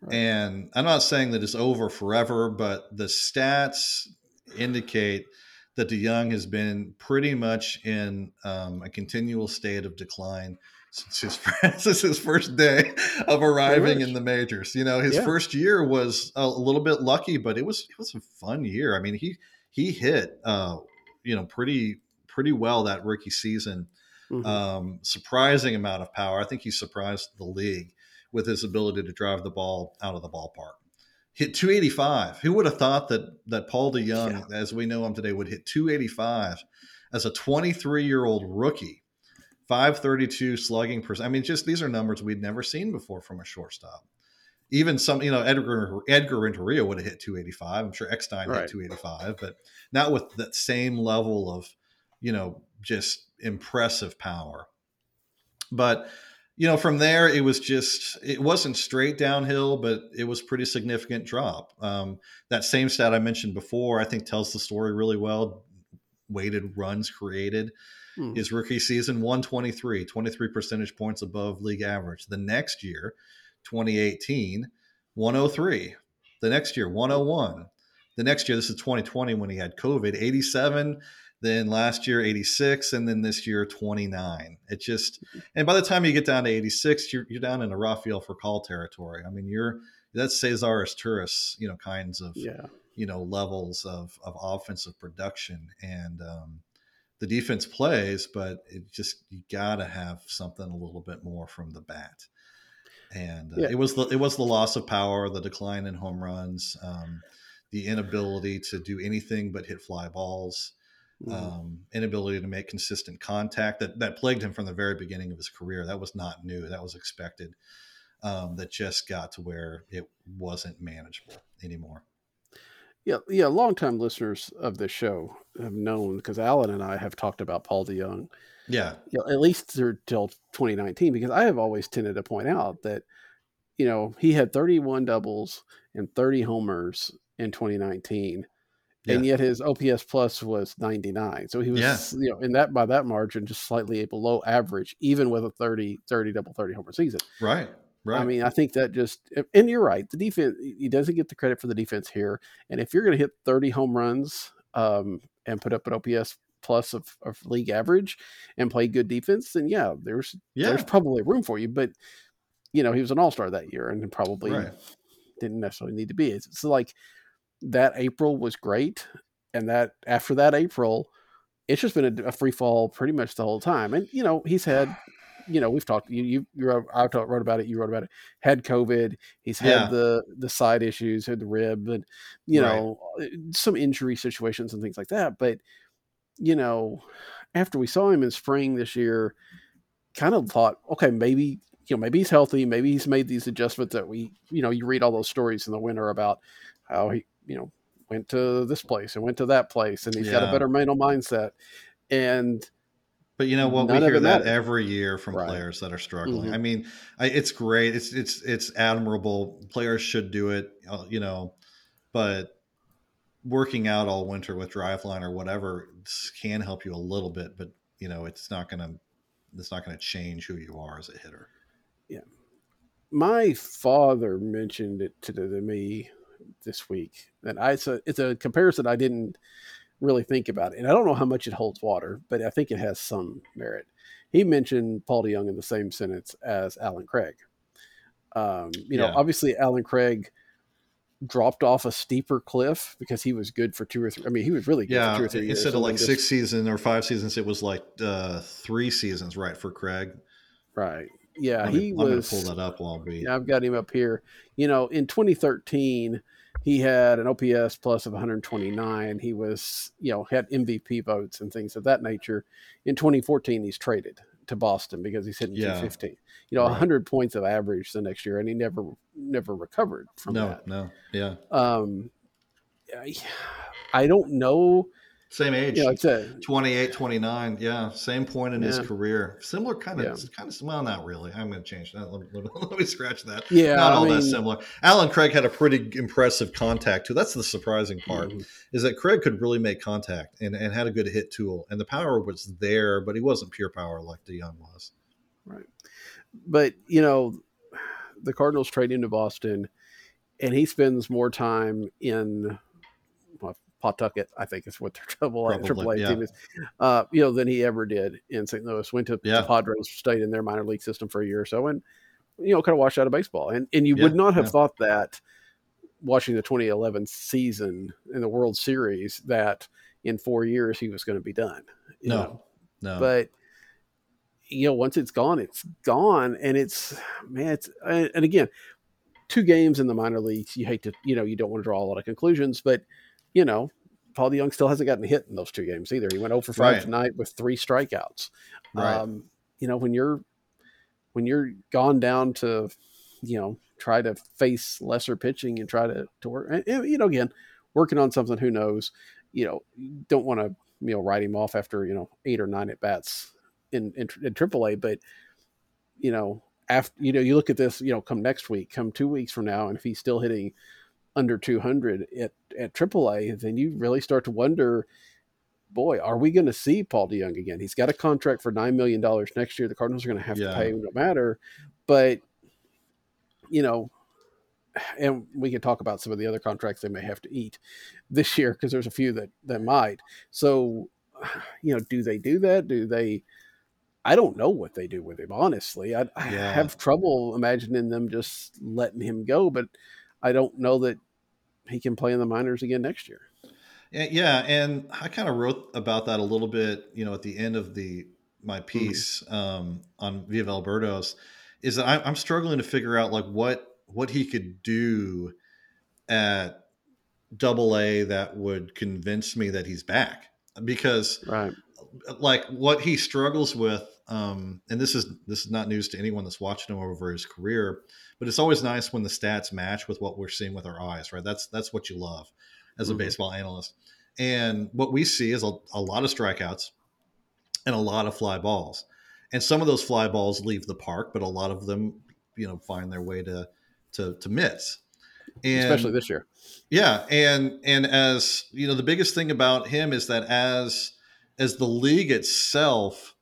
Right. And I'm not saying that it's over forever, but the stats indicate that DeJong has been pretty much in a continual state of decline since his first day of arriving in the majors. You know, his first year was a little bit lucky, but it was a fun year. I mean, he hit, you know, pretty well that rookie season surprising amount of power. I think he surprised the league with his ability to drive the ball out of the ballpark. Hit 285. Who would have thought that Paul DeJong, as we know him today, would hit 285 as a 23-year-old rookie, 532 slugging percent. I mean, just these are numbers we'd never seen before from a shortstop. Even some, Edgar Renteria would have hit 285. I'm sure Eckstein hit 285, but not with that same level of, just impressive power. But, from there, it wasn't straight downhill, but it was pretty significant drop. That same stat I mentioned before, I think tells the story really well. Weighted runs created. His rookie season, 123, 23 percentage points above league average. The next year, 2018, 103. The next year, 101. The next year, this is 2020 when he had COVID, 87. Then last year, 86, and then this year, 29. And by the time you get down to 86, you're down in a Rafael Furcal territory. I mean, that's Cesar Asturias, kinds of, levels of offensive production. And the defense plays, but you gotta have something a little bit more from the bat. And it was the loss of power, the decline in home runs, the inability to do anything but hit fly balls. Inability to make consistent contact that plagued him from the very beginning of his career. That was not new. That was expected. That just got to where it wasn't manageable anymore. Yeah. Longtime listeners of the show have known, because Alan and I have talked about Paul DeJong. Yeah. At least through till 2019, because I have always tended to point out that, he had 31 doubles and 30 homers in 2019. And yet his OPS plus was 99. So he was, in that, by that margin, just slightly below average, even with a 30 double 30 homer season. Right. I mean, I think that and you're right. The defense, he doesn't get the credit for the defense here. And if you're going to hit 30 home runs and put up an OPS plus of league average and play good defense, then there's probably room for you. But, he was an all-star that year and probably didn't necessarily need to be. It's like, that April was great. And that after that April, it's just been a free fall pretty much the whole time. And, he's had, we've talked, I wrote about it. You wrote about it, had COVID. He's had the side issues, had the rib and, some injury situations and things like that. But, after we saw him in spring this year, kind of thought, okay, maybe, maybe he's healthy. Maybe he's made these adjustments that we, you read all those stories in the winter about how he, went to this place and went to that place, and he's got a better mental mindset. But what we hear that every year from players that are struggling. Mm-hmm. I mean, it's great. It's admirable. Players should do it, but working out all winter with Driveline or whatever can help you a little bit, but it's not going to change who you are as a hitter. Yeah. My father mentioned it to me this week, and it's a comparison I didn't really think about, and I don't know how much it holds water, but I think it has some merit. He mentioned Paul DeJong in the same sentence as Alan Craig. Obviously Alan Craig dropped off a steeper cliff because he was good for 2 or 3. I mean, he was really good for 2 or 3 years. Instead of like 6 seasons or 5 seasons, it was like 3 seasons, right, for Craig. Right. Yeah, I'm gonna pull that up while I've got him up here. In 2013, he had an OPS plus of 129. He was, had MVP votes and things of that nature. In 2014, he's traded to Boston because he's hitting 215. 100 points of average the next year, and he never recovered from that. No. I don't know. Same age, 28, 29. Yeah, same point in his career. Similar kind of. Well, not really. I'm going to change that. Let me scratch that. Yeah, not that similar. Alan Craig had a pretty impressive contact too. That's the surprising part is that Craig could really make contact and had a good hit tool, and the power was there, but he wasn't pure power like DeJong was. Right, but the Cardinals trade him to Boston, and he spends more time in Pawtucket, I think is what their AAA team is, than he ever did in St. Louis. Went to the Padres, stayed in their minor league system for a year or so, and kind of washed out of baseball. And you would not have thought that watching the 2011 season in the World Series that in 4 years he was going to be done. No, no. But you know, once it's gone, it's gone. And it's, man, it's, and again, 2 games in the minor leagues, you hate to, you know, you don't want to draw a lot of conclusions, but, you know, Paul DeJong still hasn't gotten a hit in those 2 games either. He went 0 for 5 tonight with 3 strikeouts. Right. You know, when you're gone down to, you know, try to face lesser pitching and try to work, and, you know, again, working on something, who knows, you know, don't want to, you know, write him off after, you know, 8 or 9 at bats in AAA. But, you know, after, you know, you look at this, you know, come next week, come 2 weeks from now, and if he's still hitting under 200 at AAA, then you really start to wonder, boy, are we going to see Paul DeJong again? He's got a contract for $9 million next year. The Cardinals are going to have to pay him no matter. But, you know, and we can talk about some of the other contracts they may have to eat this year, because there's a few that might. So, you know, do they do that? Do they? I don't know what they do with him, honestly. I have trouble imagining them just letting him go, but I don't know that he can play in the minors again next year. Yeah, and I kind of wrote about that a little bit, you know, at the end of my piece on Viva Alberto's, is that I'm struggling to figure out, like, what he could do at AA that would convince me that he's back, because like what he struggles with, and this is not news to anyone that's watching him over his career, but it's always nice when the stats match with what we're seeing with our eyes, right? That's what you love as a baseball analyst. And what we see is a lot of strikeouts and a lot of fly balls. And some of those fly balls leave the park, but a lot of them, you know, find their way to mitts, and especially this year. Yeah. And as you know, the biggest thing about him is that as the league itself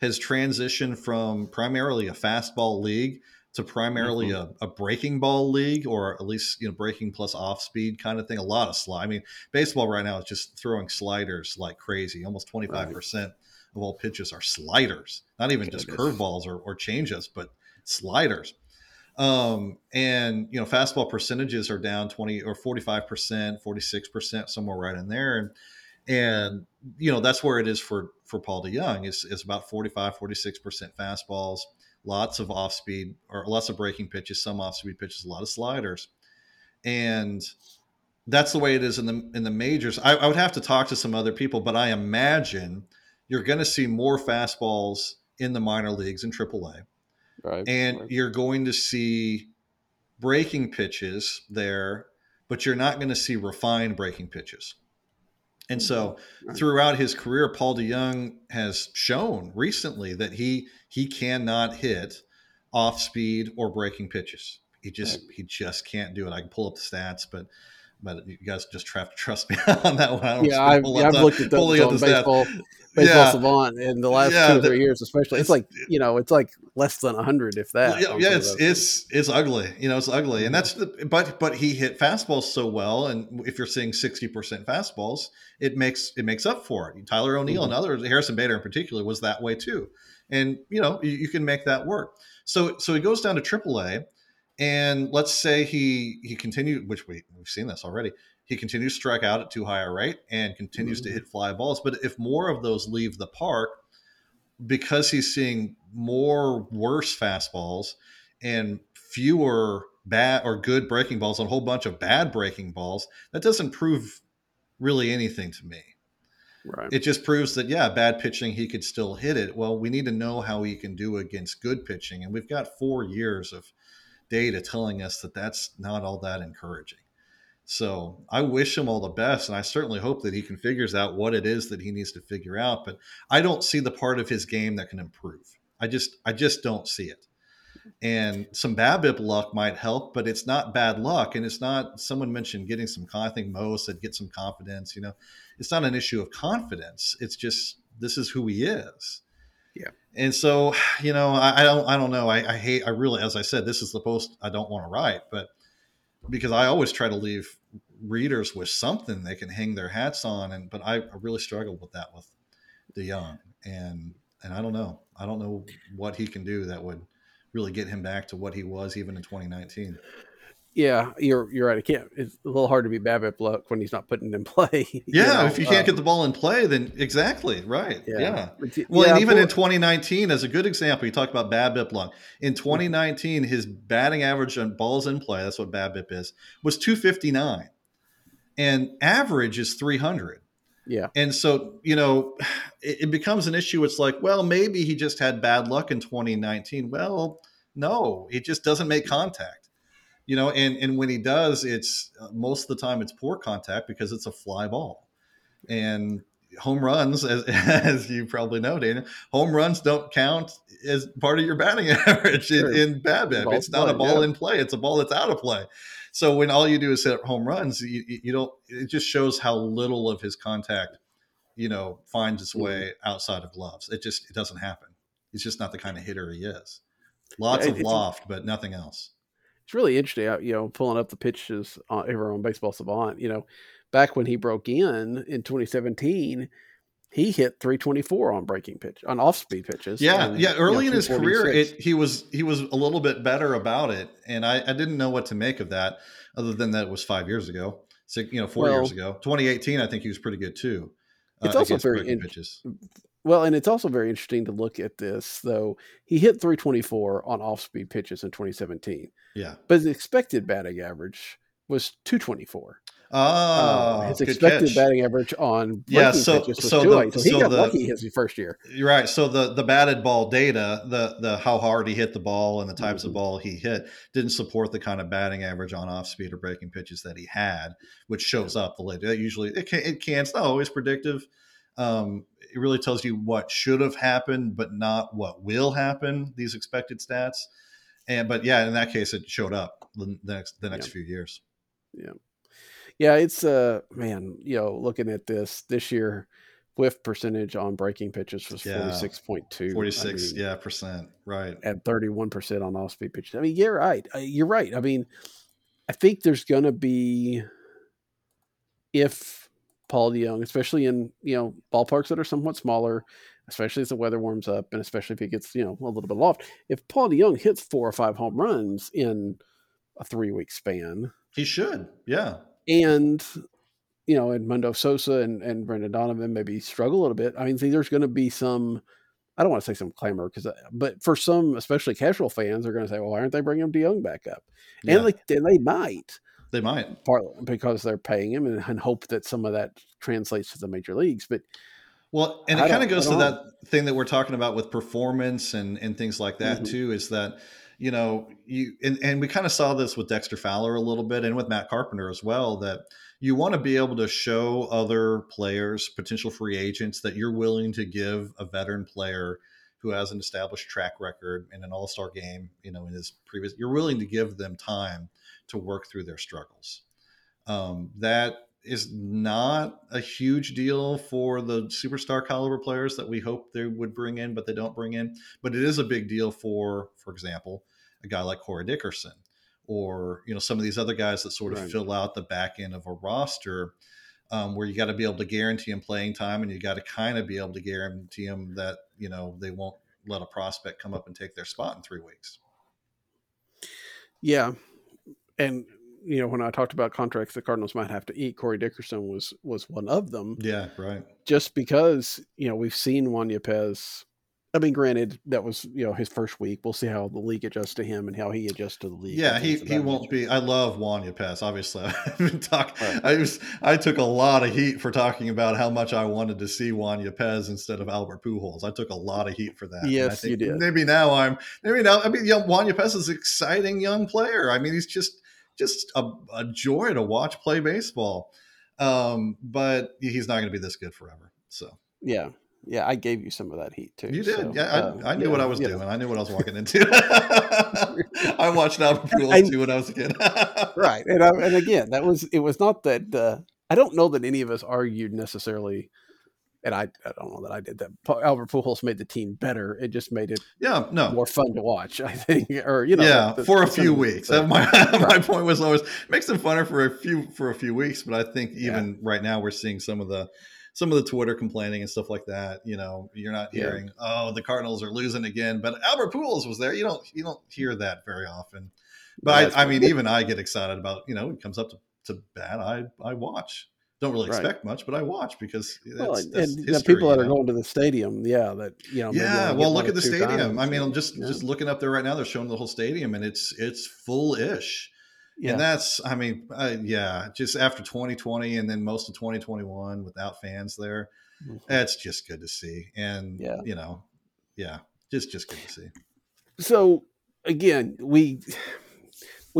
has transitioned from primarily a fastball league to primarily a breaking ball league, or at least, you know, breaking plus off speed kind of thing, a lot of slide. I mean, baseball right now is just throwing sliders like crazy. Almost 25% of all pitches are sliders, not even just curveballs or changes, but sliders. And, you know, fastball percentages are down 20 or 45%, 46%, somewhere right in there. And, you know, that's where it is for Paul DeJong. It's about 45, 46% fastballs, lots of off speed or lots of breaking pitches, some off speed pitches, a lot of sliders. And that's the way it is in the majors. I would have to talk to some other people, but I imagine you're going to see more fastballs in the minor leagues in AAA. Right, and you're going to see breaking pitches there, but you're not going to see refined breaking pitches. And so throughout his career, Paul DeJong has shown recently that he cannot hit off speed or breaking pitches. He just can't do it. I can pull up the stats, but you guys just have to trust me on that one. I've looked at those on baseball Savant in the last 2 or 3 years, especially. It's like less than 100, if that. Yeah, it's ugly. You know, it's ugly, and that's but he hit fastballs so well, and if you're seeing 60% fastballs, it makes up for it. Tyler O'Neill and others, Harrison Bader in particular, was that way too, and you know you can make that work. So he goes down to AAA. And let's say he continued, which we've seen this already, he continues to strike out at too high a rate and continues to hit fly balls. But if more of those leave the park, because he's seeing more worse fastballs and fewer bad or good breaking balls and a whole bunch of bad breaking balls, that doesn't prove really anything to me. Right. It just proves that, bad pitching, he could still hit it. Well, we need to know how he can do against good pitching. And we've got 4 years of data telling us that that's not all that encouraging. So I wish him all the best, and I certainly hope that he can figure out what it is that he needs to figure out, but I don't see the part of his game that can improve. I just don't see it. And some BABIP luck might help, but it's not bad luck, and it's not, someone mentioned getting some, I think Mo said, get some confidence, you know. It's not an issue of confidence. It's just, this is who he is. Yeah. And so, you know, I don't know. I really, as I said, this is the post I don't want to write, but because I always try to leave readers with something they can hang their hats on. But I really struggled with that with DeJong, and I don't know. I don't know what he can do that would really get him back to what he was even in 2019. Yeah, you're right. It's a little hard to be BABIP luck when he's not putting it in play. Yeah, if you can't get the ball in play, then exactly right. Yeah. Well, yeah, and even in 2019, as a good example, you talk about BABIP luck. In 2019, his batting average on balls in play—that's what BABIP is—was 259, and average is 300. Yeah, and so it becomes an issue. It's like, well, maybe he just had bad luck in 2019. Well, no, he just doesn't make contact. And when he does, it's most of the time it's poor contact because it's a fly ball. And home runs, as you probably know, Dana, home runs don't count as part of your batting average in BABIP. It's not a ball in play. It's a ball that's out of play. So when all you do is hit home runs, you don't. It just shows how little of his contact, finds its way outside of gloves. It doesn't happen. He's just not the kind of hitter he is. Lots of loft, but nothing else. It's really interesting, pulling up the pitches over on Baseball Savant. Back when he broke in 2017, he hit 324 on off-speed pitches. Yeah. Early in his career, he was a little bit better about it, and I didn't know what to make of that, other than that it was 5 years ago, 4 years ago. 2018, I think he was pretty good too. It's also very interesting. Well, and it's also very interesting to look at this, though. He hit 324 on off-speed pitches in 2017. Yeah. But his expected batting average was 224. His expected batting average on pitches was 208. So he got lucky his first year. Right. So the batted ball data, the how hard he hit the ball and the types of ball he hit didn't support the kind of batting average on off-speed or breaking pitches that he had, which shows up the later. That usually it's not always predictive. It really tells you what should have happened, but not what will happen. These expected stats, but in that case, it showed up the next few years. Yeah. It's looking at this year, whiff percentage on breaking pitches was 46.2, 46 percent, right, and 31% on off speed pitches. I mean, you're right. I mean, I think there's going to be Paul DeJong, especially in ballparks that are somewhat smaller, especially as the weather warms up, and especially if it gets a little bit loft. If Paul DeJong hits 4 or 5 home runs in a 3-week span, he should, And Edmondo Sosa and Brendan Donovan maybe struggle a little bit. I mean, there's going to be some. I don't want to say some clamor, but for some, especially casual fans, are going to say, "Well, why aren't they bringing DeJong back up?" And they might. They might, partly because they're paying him and hope that some of that translates to the major leagues. But and it kind of goes to that thing that we're talking about with performance and things like that too, is that, we kind of saw this with Dexter Fowler a little bit and with Matt Carpenter as well, that you want to be able to show other players, potential free agents, that you're willing to give a veteran player who has an established track record in an all-star game, in his previous, you're willing to give them time to work through their struggles. That is not a huge deal for the superstar caliber players that we hope they would bring in, but they don't bring in. But it is a big deal for example, a guy like Corey Dickerson or, some of these other guys that sort of fill out the back end of a roster, where you got to be able to guarantee him playing time, and you got to kind of be able to guarantee him that, they won't let a prospect come up and take their spot in 3 weeks. Yeah. And, when I talked about contracts the Cardinals might have to eat, Corey Dickerson was one of them. Yeah, right. Just because, we've seen Juan Yepez. I mean, granted, that was, his first week. We'll see how the league adjusts to him and how he adjusts to the league. Yeah, he won't be. I love Juan Yepez, obviously. I took a lot of heat for talking about how much I wanted to see Juan Yepez instead of Albert Pujols. I took a lot of heat for that. Yes, you did. Juan Yepez is an exciting young player. I mean, he's just a joy to watch play baseball. But he's not going to be this good forever. So, yeah, I gave you some of that heat too. You did. So, I knew what I was doing. I knew what I was walking into. I watched Albert Pujols too when I was a kid. Right. And again, it was not that, I don't know that any of us argued necessarily. And I don't know that I did that. Albert Pujols made the team better. It just made it more fun to watch, I think. Or for a few weeks. So. My point was always makes them funner for a few weeks. But I think even right now we're seeing some of the Twitter complaining and stuff like that. You're not hearing the Cardinals are losing again, but Albert Pujols was there. You don't hear that very often. But I mean, even I get excited about, you know, when it comes up to bat, I watch. Don't really expect much, but I watch because that's and history, people that are going to the stadium, well, look at the stadium. I mean, I'm just looking up there right now. They're showing the whole stadium, and it's full-ish. Yeah. And that's, I mean, just after 2020 and then most of 2021 without fans there, that's just good to see. And, you know, just good to see. So, again, we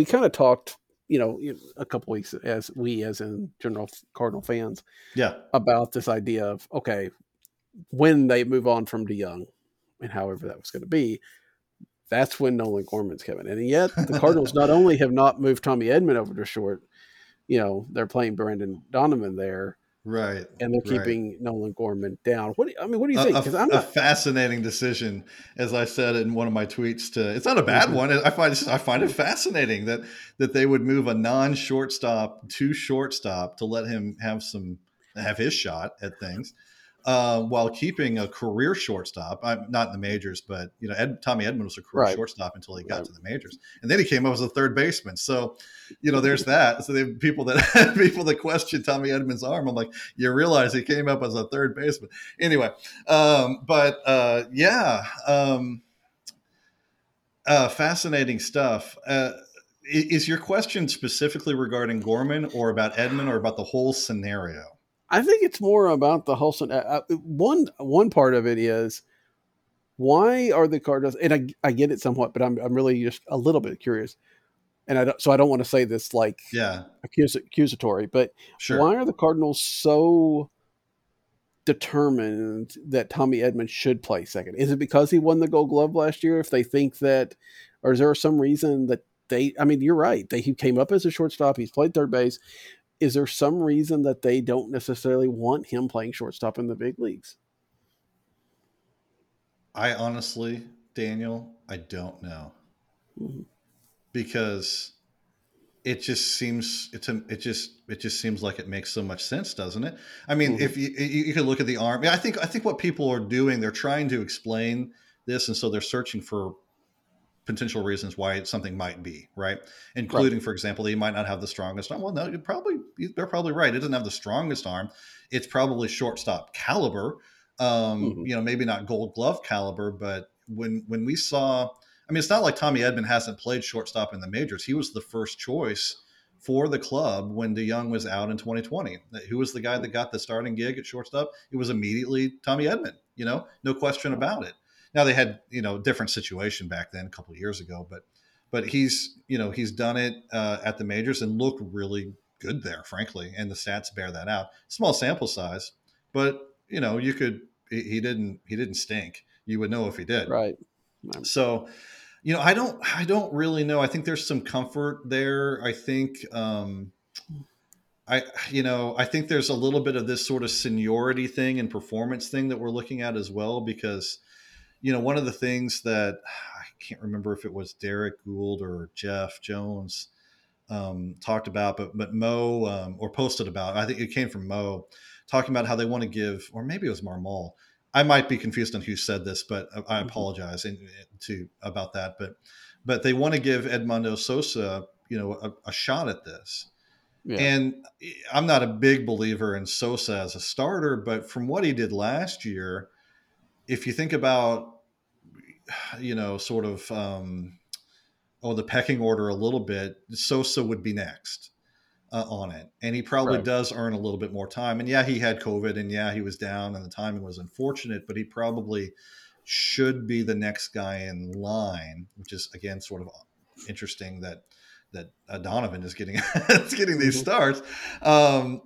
kind of talked, you know, a couple weeks as in general Cardinal fans, about this idea of, okay, when they move on from DeJong and however that was going to be, that's when Nolan Gorman's coming. And yet the Cardinals not only have not moved Tommy Edman over to short, you know, they're playing Brendan Donovan there. Right. And they're keeping Nolan Gorman down. What do you think? Because a fascinating decision, as I said in one of my tweets, it's not a bad one. I find it fascinating that they would move a non-shortstop to shortstop to let him have his shot at things, while keeping a career shortstop. I'm not in the majors, but you know, Tommy Edman was a career shortstop until he got to the majors, and then he came up as a third baseman. So, you know, there's that. So the people that question Tommy Edman's arm, I'm like, you realize he came up as a third baseman. Anyway, fascinating stuff. Is your question specifically regarding Gorman or about Edman or about the whole scenario? I think it's more about the whole one part of it is, why are the Cardinals, and I get it somewhat, but I'm really just a little bit curious, and I don't want to say this like accusatory, but why are the Cardinals so determined that Tommy Edman should play second? Is it because he won the Gold Glove last year? If they think that, or is there some reason that you're right, he came up as a shortstop, he's played third base. Is there some reason that they don't necessarily want him playing shortstop in the big leagues? I honestly, Daniel, I don't know. Mm-hmm. Because it just seems like it makes so much sense, doesn't it? I mean, if you could look at the arm, I think what people are doing, they're trying to explain this, and so they're searching for potential reasons why something might be, right? Including, for example, that he might not have the strongest arm. Well, no, they're probably right. It doesn't have the strongest arm. It's probably shortstop caliber, you know, maybe not Gold Glove caliber, but when we saw, I mean, it's not like Tommy Edman hasn't played shortstop in the majors. He was the first choice for the club when DeJong was out in 2020. Who was the guy that got the starting gig at shortstop? It was immediately Tommy Edman, you know, no question about it. Now they had, you know, different situation back then a couple of years ago, but he's, you know, he's done it at the majors and looked really good there, frankly. And the stats bear that out. Small sample size, but you know, he didn't stink. You would know if he did. Right. So, you know, I don't really know. I think there's some comfort there. I think, I think there's a little bit of this sort of seniority thing and performance thing that we're looking at as well, because, you know, one of the things that I can't remember if it was Derek Gould or Jeff Jones talked about, but Mo or posted about, I think it came from Mo, talking about how they want to give, or maybe it was Marmol. I might be confused on who said this, but I apologize about that. But they want to give Edmondo Sosa, you know, a shot at this. Yeah. And I'm not a big believer in Sosa as a starter, but from what he did last year, if you think about, you know, sort of, the pecking order a little bit, Sosa would be next on it. And he probably does earn a little bit more time. And yeah, he had COVID and yeah, he was down and the timing was unfortunate, but he probably should be the next guy in line, which is, again, sort of interesting that Donovan is getting, it's getting these starts. I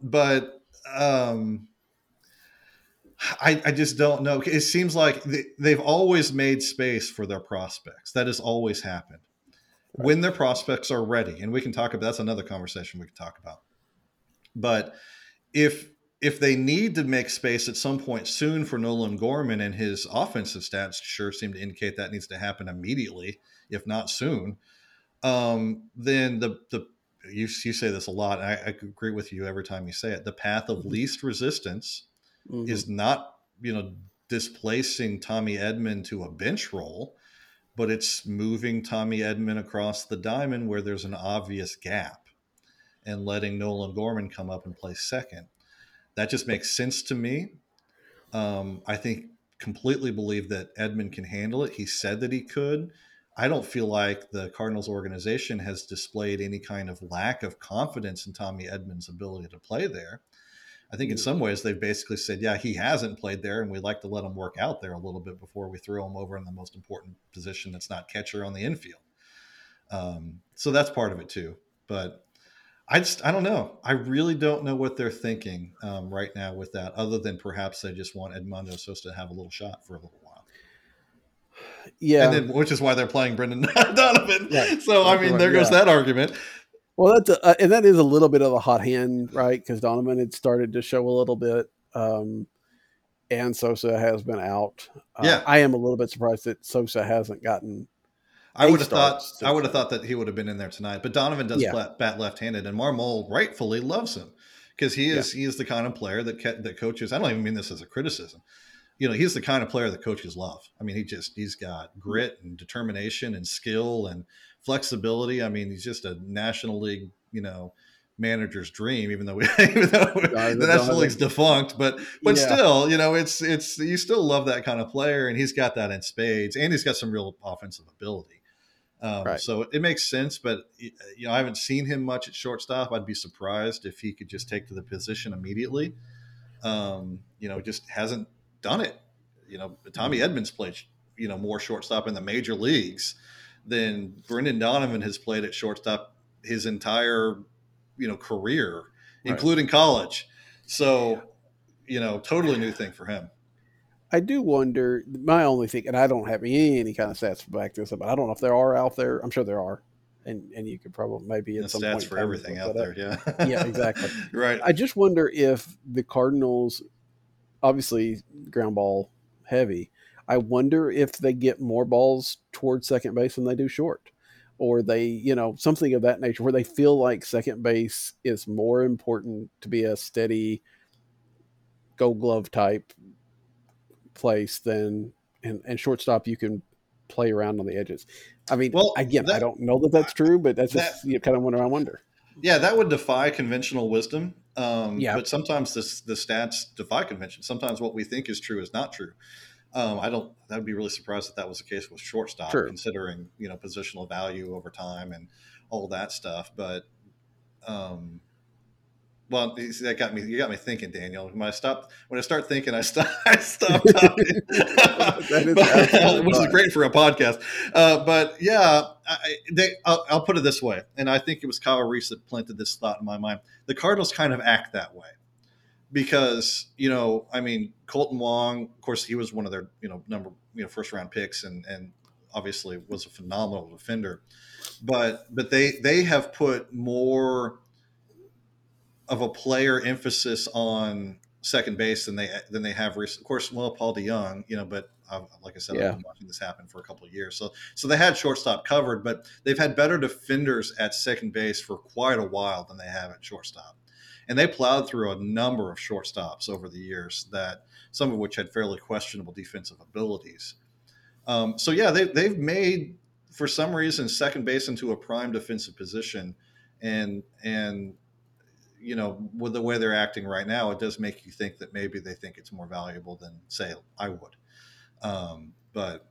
just don't know. It seems like they've always made space for their prospects. That has always happened. Right. When their prospects are ready, and we can talk about, that's another conversation we can talk about. But if they need to make space at some point soon for Nolan Gorman, and his offensive stats sure seem to indicate that needs to happen immediately, if not soon, then you say this a lot, and I agree with you every time you say it, the path of least resistance is not, you know, displacing Tommy Edman to a bench role, but it's moving Tommy Edman across the diamond where there's an obvious gap and letting Nolan Gorman come up and play second. That just makes sense to me. I think completely believe that Edman can handle it. He said that he could. I don't feel like the Cardinals organization has displayed any kind of lack of confidence in Tommy Edman's ability to play there. I think in some ways they've basically said, yeah, he hasn't played there, and we like to let him work out there a little bit before we throw him over in the most important position that's not catcher on the infield. So that's part of it too. But I don't know. I really don't know what they're thinking right now with that, other than perhaps they just want Edmondo Sosa to have a little shot for a little while. Yeah. And then, which is why they're playing Brendan Donovan. Yeah. So, I mean, there goes that argument. Well, that's and that is a little bit of a hot hand, right? Because Donovan had started to show a little bit, and Sosa has been out. Yeah, I am a little bit surprised that Sosa hasn't gotten. I would have thought that he would have been in there tonight, but Donovan does bat left-handed, and Marmol rightfully loves him because he is the kind of player that coaches. I don't even mean this as a criticism. You know, he's the kind of player that coaches love. I mean, he's got grit and determination and skill and flexibility. I mean, he's just a National League, you know, manager's dream, even though the National League's defunct, but still, you know, it's, you still love that kind of player, and he's got that in spades, and he's got some real offensive ability. Right. So it makes sense, but you know, I haven't seen him much at shortstop. I'd be surprised if he could just take to the position immediately. You know, just hasn't done it. You know, Tommy Edman's played, you know, more shortstop in the major leagues than Brendan Donovan has played at shortstop his entire, you know, career, including college. So, you know, totally new thing for him. I do wonder, my only thing, and I don't have any kind of stats to back this up, but I don't know if there are out there. I'm sure there are. And you could probably maybe at some stats point for everything out there. Yeah. Yeah, exactly. Right. I just wonder if the Cardinals, obviously ground ball heavy, I wonder if they get more balls towards second base than they do short, or they, you know, something of that nature where they feel like second base is more important to be a steady Gold Glove type place than, and shortstop, you can play around on the edges. I mean, well, again, I don't know that that's true, but that's just kind of what I wonder. Yeah, that would defy conventional wisdom. But sometimes the stats defy convention. Sometimes what we think is true is not true. I'd be really surprised if that was the case with shortstop, sure, considering, you know, positional value over time and all that stuff. But, well, you got me thinking, Daniel. When I start thinking, I stop talking, which is great for a podcast. But yeah, I'll put it this way. And I think it was Kyle Reese that planted this thought in my mind. The Cardinals kind of act that way. Because, you know, I mean, Colton Wong, of course, he was one of their, you know, first round picks, and obviously was a phenomenal defender. But they have put more of a player emphasis on second base than they have recently. Of course, well, Paul DeJong, you know, but like I said, I've been watching this happen for a couple of years. So they had shortstop covered, but they've had better defenders at second base for quite a while than they have at shortstop. And they plowed through a number of shortstops over the years, that some of which had fairly questionable defensive abilities. So yeah, they've made, for some reason, second base into a prime defensive position, and you know, with the way they're acting right now, it does make you think that maybe they think it's more valuable than, say, I would. I don't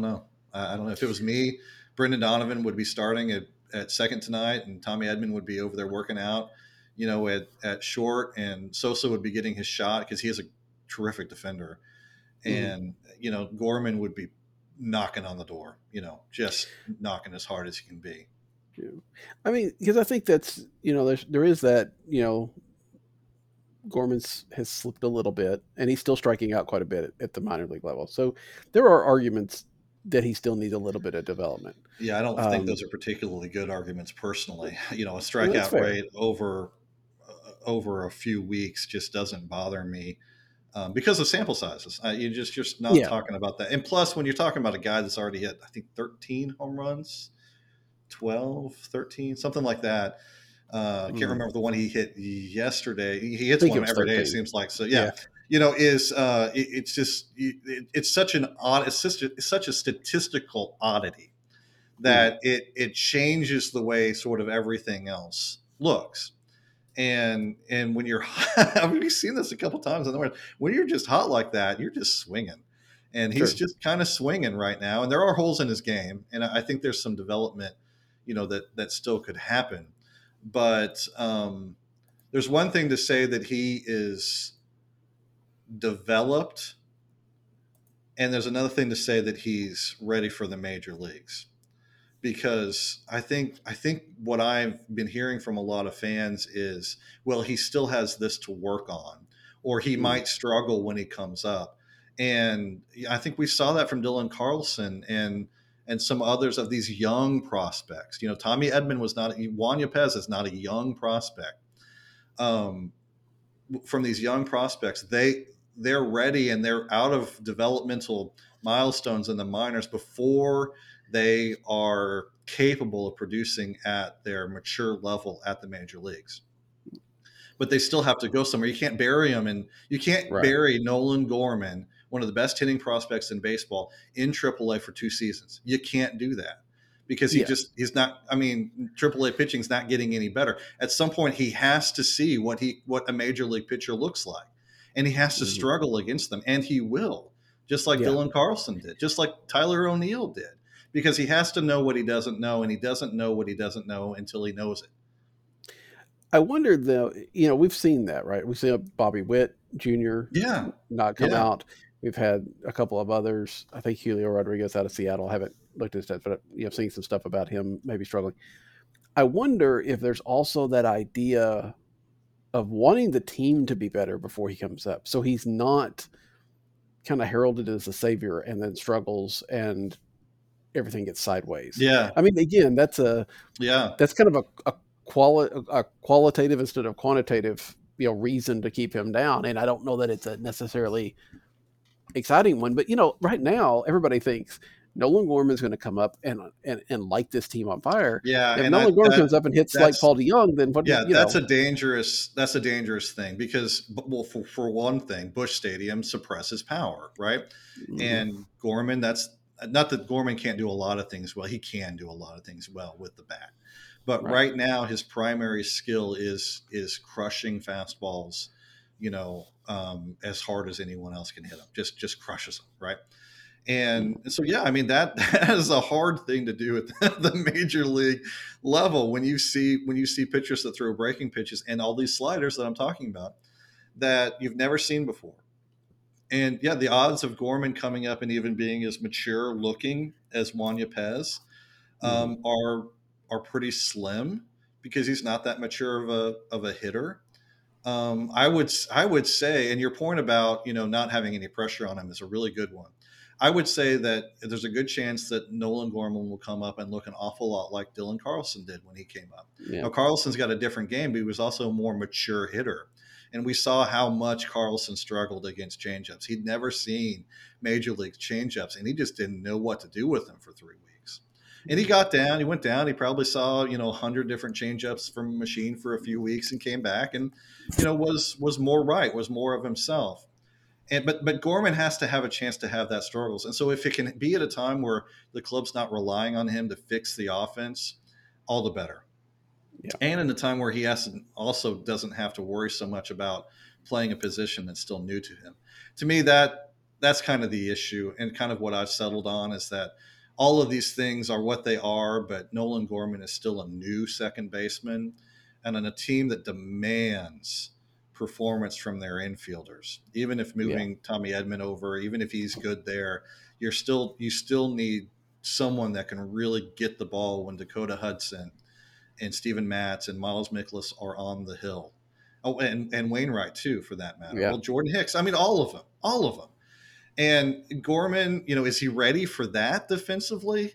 know. I don't know. If it was me, Brendan Donovan would be starting at second tonight, and Tommy Edman would be over there working out, you know, at short, and Sosa would be getting his shot because he is a terrific defender. And, you know, Gorman would be knocking on the door, you know, just knocking as hard as he can be. I mean, because I think that's, you know, there is that, you know, Gorman's has slipped a little bit, and he's still striking out quite a bit at the minor league level. So there are arguments that he still needs a little bit of development. Yeah, I don't think those are particularly good arguments personally. You know, a strikeout rate over a few weeks just doesn't bother me because of sample sizes. You're just not talking about that. And plus, when you're talking about a guy that's already hit, I think 13 home runs, 12, 13, something like that. I can't remember the one he hit yesterday. He hits one every day, it seems like. So, yeah. you know, is it's such an odd, it's such a statistical oddity that it changes the way sort of everything else looks. And when you're, I mean, we've seen this a couple times in the world, when you're just hot like that, you're just swinging. And he's just kind of swinging right now. And there are holes in his game. And I think there's some development, you know, that still could happen. But there's one thing to say that he is developed. And there's another thing to say that he's ready for the major leagues. Because I think what I've been hearing from a lot of fans is, well, he still has this to work on, or he might struggle when he comes up. And I think we saw that from Dylan Carlson and some others of these young prospects. You know, Tommy Edman was not, Juan Yepez is not a young prospect. From these young prospects, they're ready and they're out of developmental milestones in the minors before they are capable of producing at their mature level at the major leagues. But they still have to go somewhere. You can't bury them, and you can't bury Nolan Gorman, one of the best hitting prospects in baseball, in AAA for 2 seasons. You can't do that because he's not. I mean, AAA pitching's not getting any better. At some point, he has to see what a major league pitcher looks like, and he has to struggle against them, and he will, just like Dylan Carlson did, just like Tyler O'Neill did, because he has to know what he doesn't know, and he doesn't know what he doesn't know until he knows it. I wonder, though, you know, we've seen that, right? We've seen Bobby Witt Jr. Not come out. We've had a couple of others. I think Julio Rodriguez out of Seattle. I haven't looked at his stats, but I've seen some stuff about him maybe struggling. I wonder if there's also that idea of wanting the team to be better before he comes up, so he's not kind of heralded as a savior and then struggles and everything gets sideways. Yeah. I mean, again, that's kind of a qualitative instead of quantitative, you know, reason to keep him down. And I don't know that it's a necessarily exciting one, but you know, right now everybody thinks Nolan Gorman's going to come up and light this team on fire. Yeah. If Nolan Gorman comes up and hits like Paul DeJong, then what? Yeah, that's a dangerous thing because, well, for one thing, Busch Stadium suppresses power, right? Mm-hmm. And Gorman, that's not that Gorman can't do a lot of things well. He can do a lot of things well with the bat. But right now, his primary skill is crushing fastballs, you know, as hard as anyone else can hit them. Just crushes them, right? And so, yeah, I mean, that is a hard thing to do at the major league level when you see pitchers that throw breaking pitches and all these sliders that I'm talking about that you've never seen before. And, yeah, the odds of Gorman coming up and even being as mature looking as Juan Yepez are pretty slim because he's not that mature of a hitter. I would say, and your point about, you know, not having any pressure on him is a really good one. I would say that there's a good chance that Nolan Gorman will come up and look an awful lot like Dylan Carlson did when he came up. Yeah. Now, Carlson's got a different game, but he was also a more mature hitter. And we saw how much Carlson struggled against changeups. He'd never seen major league changeups, and he just didn't know what to do with them for 3 weeks. And he got down, he went down, he probably saw, you know, 100 different changeups from a machine for a few weeks and came back and, you know, was more of himself. And but Gorman has to have a chance to have that struggles. And so if it can be at a time where the club's not relying on him to fix the offense, all the better. Yeah. And in a time where he also doesn't have to worry so much about playing a position that's still new to him. To me, that's kind of the issue and kind of what I've settled on is that all of these things are what they are, but Nolan Gorman is still a new second baseman and on a team that demands performance from their infielders. Even if moving Tommy Edman over, even if he's good there, you still need someone that can really get the ball when Dakota Hudson and Steven Matz and Miles Mikolas are on the hill. Oh, and Wainwright too, for that matter. Yeah. Well, Jordan Hicks. I mean, all of them. And Gorman, you know, is he ready for that defensively?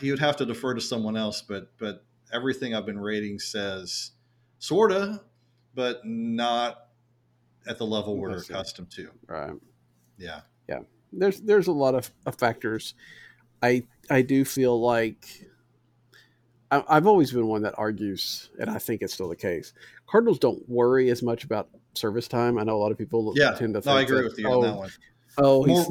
You'd have to defer to someone else, but everything I've been rating says sorta, but not at the level we're accustomed to. Right. Yeah. Yeah. There's a lot of factors. I do feel like I've always been one that argues, and I think it's still the case, Cardinals don't worry as much about service time. I know a lot of people tend to think I agree with you on that one.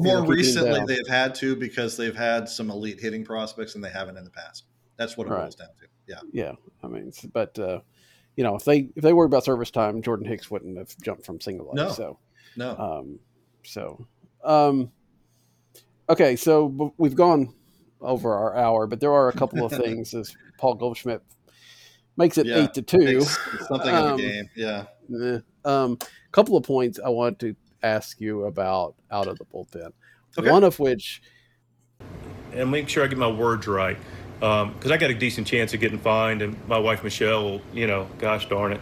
More recently, they've had to because they've had some elite hitting prospects and they haven't in the past. That's what it boils down to. Yeah. I mean, but if they worried about service time, Jordan Hicks wouldn't have jumped from single A. No. Okay. So we've gone over our hour, but there are a couple of things as Paul Goldschmidt makes it 8-2. Something of a game. Yeah. Couple of points I want to ask you about out of the bullpen. Okay. One of which, and make sure I get my words right, because I got a decent chance of getting fined, and my wife Michelle will, gosh darn it.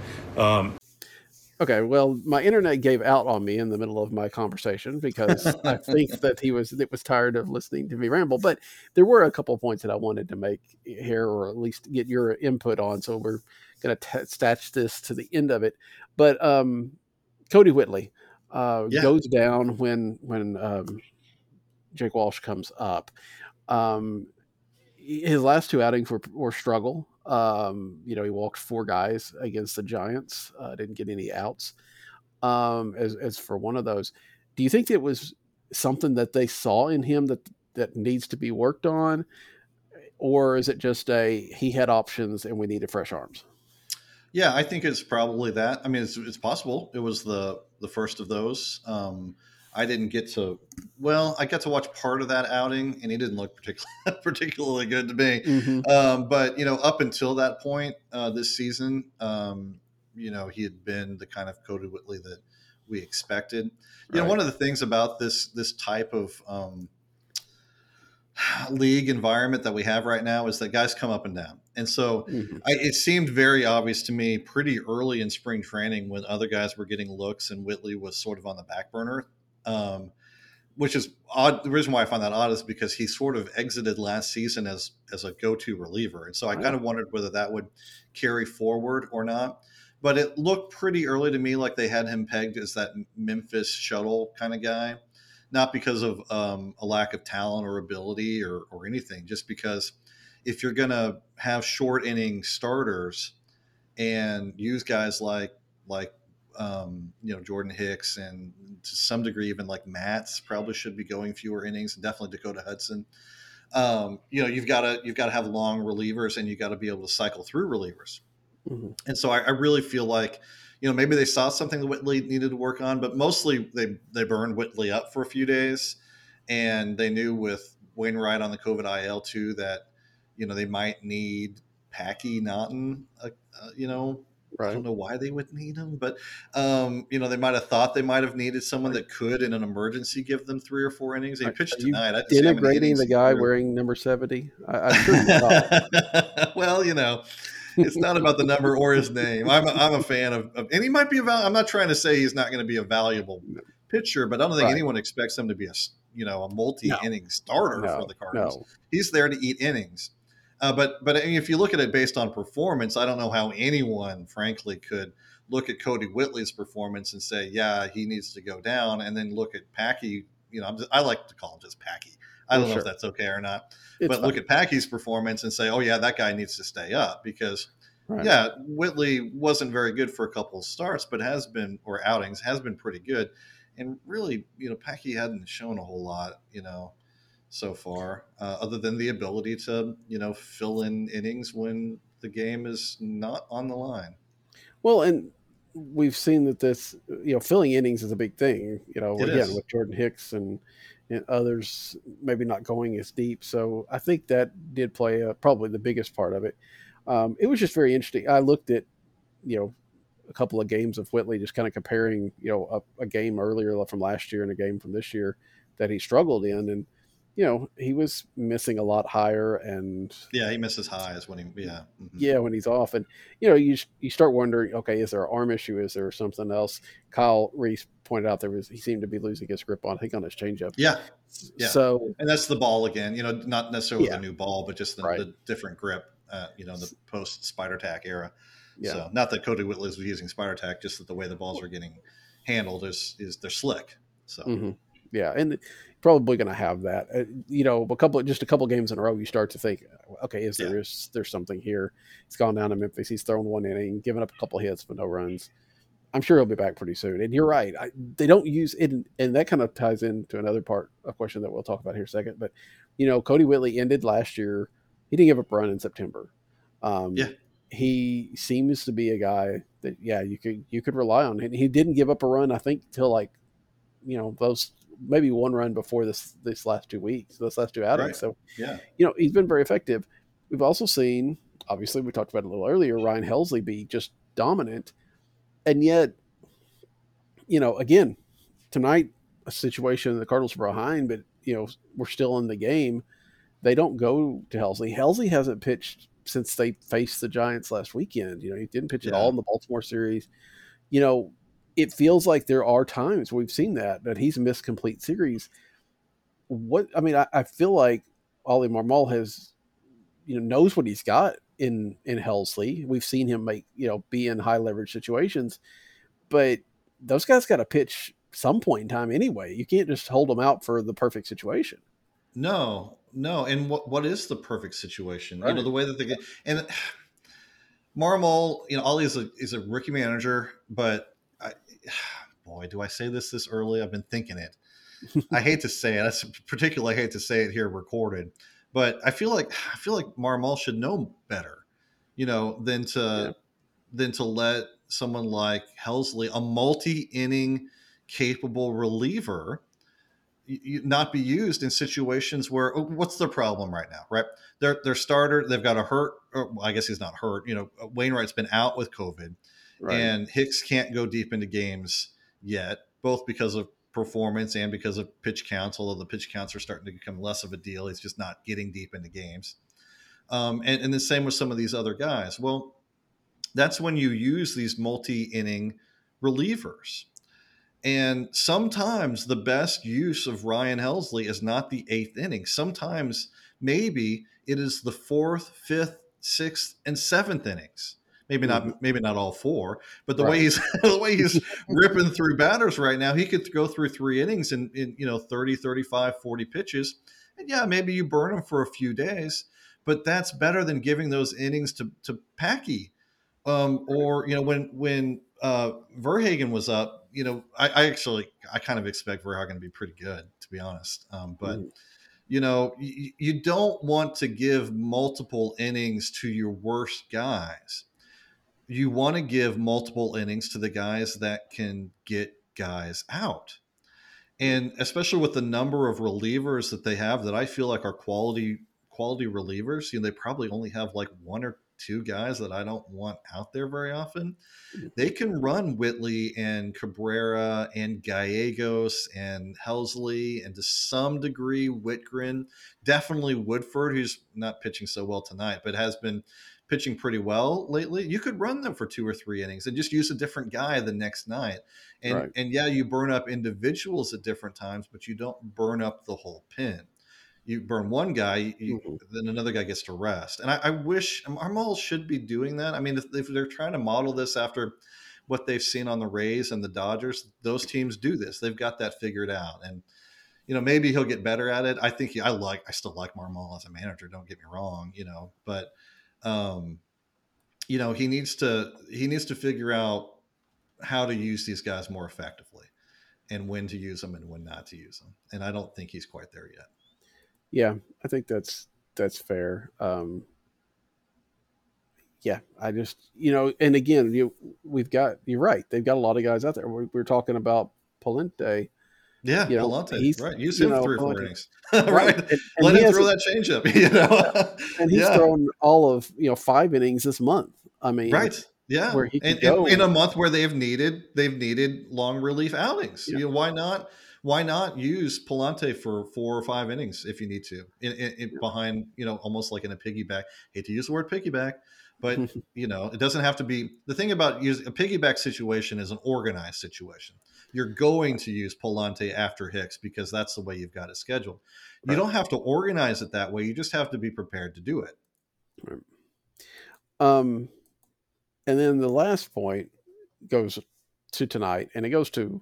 Okay, well, my internet gave out on me in the middle of my conversation because I think that it was tired of listening to me ramble. But there were a couple of points that I wanted to make here, or at least get your input on. So we're going to attach this to the end of it. But Kody Whitley goes down when Jake Walsh comes up. His last two outings were struggle. He walked four guys against the Giants, didn't get any outs, as for one of those. Do you think it was something that they saw in him that needs to be worked on? Or is it just he had options and we needed fresh arms? Yeah, I think it's probably that. I mean, it's possible. It was the first of those. I didn't get to. Well, I got to watch part of that outing, and he didn't look particularly good to me. Mm-hmm. But up until that point this season, he had been the kind of Kody Whitley that we expected. You know, one of the things about this type of league environment that we have right now is that guys come up and down, and so it seemed very obvious to me pretty early in spring training when other guys were getting looks and Whitley was sort of on the back burner. Which is odd. The reason why I find that odd is because he sort of exited last season as a go-to reliever. And so I kind of wondered whether that would carry forward or not, but it looked pretty early to me like they had him pegged as that Memphis shuttle kind of guy, not because of a lack of talent or ability or anything, just because if you're going to have short inning starters and use guys like Jordan Hicks and to some degree, even like Matt's probably should be going fewer innings, and definitely Dakota Hudson. You've got to have long relievers and you got to be able to cycle through relievers. Mm-hmm. And so I really feel like, maybe they saw something that Whitley needed to work on, but mostly they burned Whitley up for a few days, and they knew with Wainwright on the COVID IL too, that, they might need Packy Naughton, I don't know why they would need him, but, they might have thought they might have needed someone that could, in an emergency, give them three or four innings. He pitched tonight. Denigrating the guy wearing number 70? Well, it's not about the number or his name. I'm a fan of and he might be I'm not trying to say he's not going to be a valuable pitcher, but I don't think anyone expects him to be a multi-inning starter for the Cardinals. No. He's there to eat innings. But if you look at it based on performance, I don't know how anyone, frankly, could look at Kody Whitley's performance and say, yeah, he needs to go down, and then look at Packy. I like to call him just Packy. I don't know if that's okay or not. Look at Packy's performance and say, oh, yeah, that guy needs to stay up because, Whitley wasn't very good for a couple of starts but has been – or outings, has been pretty good. And really, Packy hadn't shown a whole lot, so far, other than the ability to, fill in innings when the game is not on the line. Well, and we've seen that this, filling innings is a big thing, again, with Jordan Hicks and others maybe not going as deep. So I think that did play probably the biggest part of it. It was just very interesting. I looked at, a couple of games of Whitley, just kind of comparing, a game earlier from last year and a game from this year that he struggled in. And, he was missing a lot higher, and he misses highs when he when he's off, and you start wondering, okay, is there an arm issue? Is there something else? Kyle Reese pointed out he seemed to be losing his grip on his changeup. Yeah. So and that's the ball again. Not necessarily the new ball, but just the different grip. The post spider tack era. Yeah. So not that Kody Whitley was using spider tack, just that the way the balls are getting handled is they're slick. So. Mm-hmm. Yeah, and probably going to have that. A couple games in a row, you start to think, okay, is there something here? He's gone down to Memphis. He's thrown one inning, given up a couple hits, but no runs. I'm sure he'll be back pretty soon. And you're right. They don't use it. And that kind of ties into another part of question that we'll talk about here in a second. But, you know, Kody Whitley ended last year. He didn't give up a run in September. Yeah. He seems to be a guy that, yeah, you could rely on. And he didn't give up a run, I think, till like, you know, those maybe one run before this last 2 weeks, those last two outings. Right. So, yeah, you know, he's been very effective. We've also seen, obviously, we talked about it a little earlier, Ryan Helsley be just dominant. And yet, you know, again, tonight, a situation the Cardinals were behind, but, you know, we're still in the game. They don't go to Helsley. Helsley hasn't pitched since they faced the Giants last weekend. You know, he didn't pitch at all in the Baltimore series. You know, it feels like there are times we've seen that he's missed complete series. I feel like Ollie Marmol has, you know, knows what he's got in Helsley. We've seen him make, you know, be in high leverage situations, but those guys got to pitch some point in time anyway. You can't just hold them out for the perfect situation. No. And what is the perfect situation? Right. You know, the way that they get, and Marmol, you know, Ollie is a rookie manager, but boy, do I say this early? I've been thinking it. I hate to say it. That's particularly, I hate to say it here recorded, but I feel like Marmol should know better, you know, than to let someone like Helsley, a multi-inning capable reliever, not be used in situations where what's their problem right now, right? Their starter, they've got a hurt, or well, I guess he's not hurt. You know, Wainwright's been out with COVID, right, and Hicks can't go deep into games yet, both because of performance and because of pitch counts, although the pitch counts are starting to become less of a deal. He's just not getting deep into games. And the same with some of these other guys. Well, that's when you use these multi-inning relievers. And sometimes the best use of Ryan Helsley is not the eighth inning. Sometimes maybe it is the fourth, fifth, sixth, and seventh innings. Maybe not all four, but the way he's ripping through batters right now, he could go through three innings in you know, 30, 35, 40 pitches. And yeah, maybe you burn him for a few days, but that's better than giving those innings to Packy. Or, you know, when Verhagen was up, you know, I kind of expect Verhagen to be pretty good, to be honest. You know, you don't want to give multiple innings to your worst guys. You want to give multiple innings to the guys that can get guys out. And especially with the number of relievers that they have that I feel like are quality relievers, you know, they probably only have like one or two guys that I don't want out there very often. They can run Whitley and Cabrera and Gallegos and Helsley and to some degree Whitgren, definitely Woodford, who's not pitching so well tonight, but has been pitching pretty well lately. You could run them for two or three innings and just use a different guy the next night. And, right, and yeah, you burn up individuals at different times, but you don't burn up the whole pen. You burn one guy, then another guy gets to rest. And I wish Marmol should be doing that. I mean, if they're trying to model this after what they've seen on the Rays and the Dodgers, those teams do this. They've got that figured out. And, you know, maybe he'll get better at it. I think I still like Marmol as a manager. Don't get me wrong, you know, but you know, he needs to figure out how to use these guys more effectively and when to use them and when not to use them. And I don't think he's quite there yet. Yeah, I think that's fair. Yeah, I just, you know, and again, you're right. They've got a lot of guys out there. We're talking about Pallante. Yeah, you know, Pallante. He's, right, use him 3 or 4 innings. Right. And let him throw that changeup. You know, and he's thrown all of, you know, 5 innings this month. I mean, right. Yeah, where he can go in a month where they've needed long relief outings. Yeah. You know, why not use Pallante for 4 or 5 innings if you need to in behind, you know, almost like in a piggyback. Hate to use the word piggyback, but you know, it doesn't have to be. The thing about using a piggyback situation is an organized situation. You're going to use Pallante after Hicks because that's the way you've got it scheduled. Right. You don't have to organize it that way. You just have to be prepared to do it. Right. And then the last point goes to tonight, and it goes to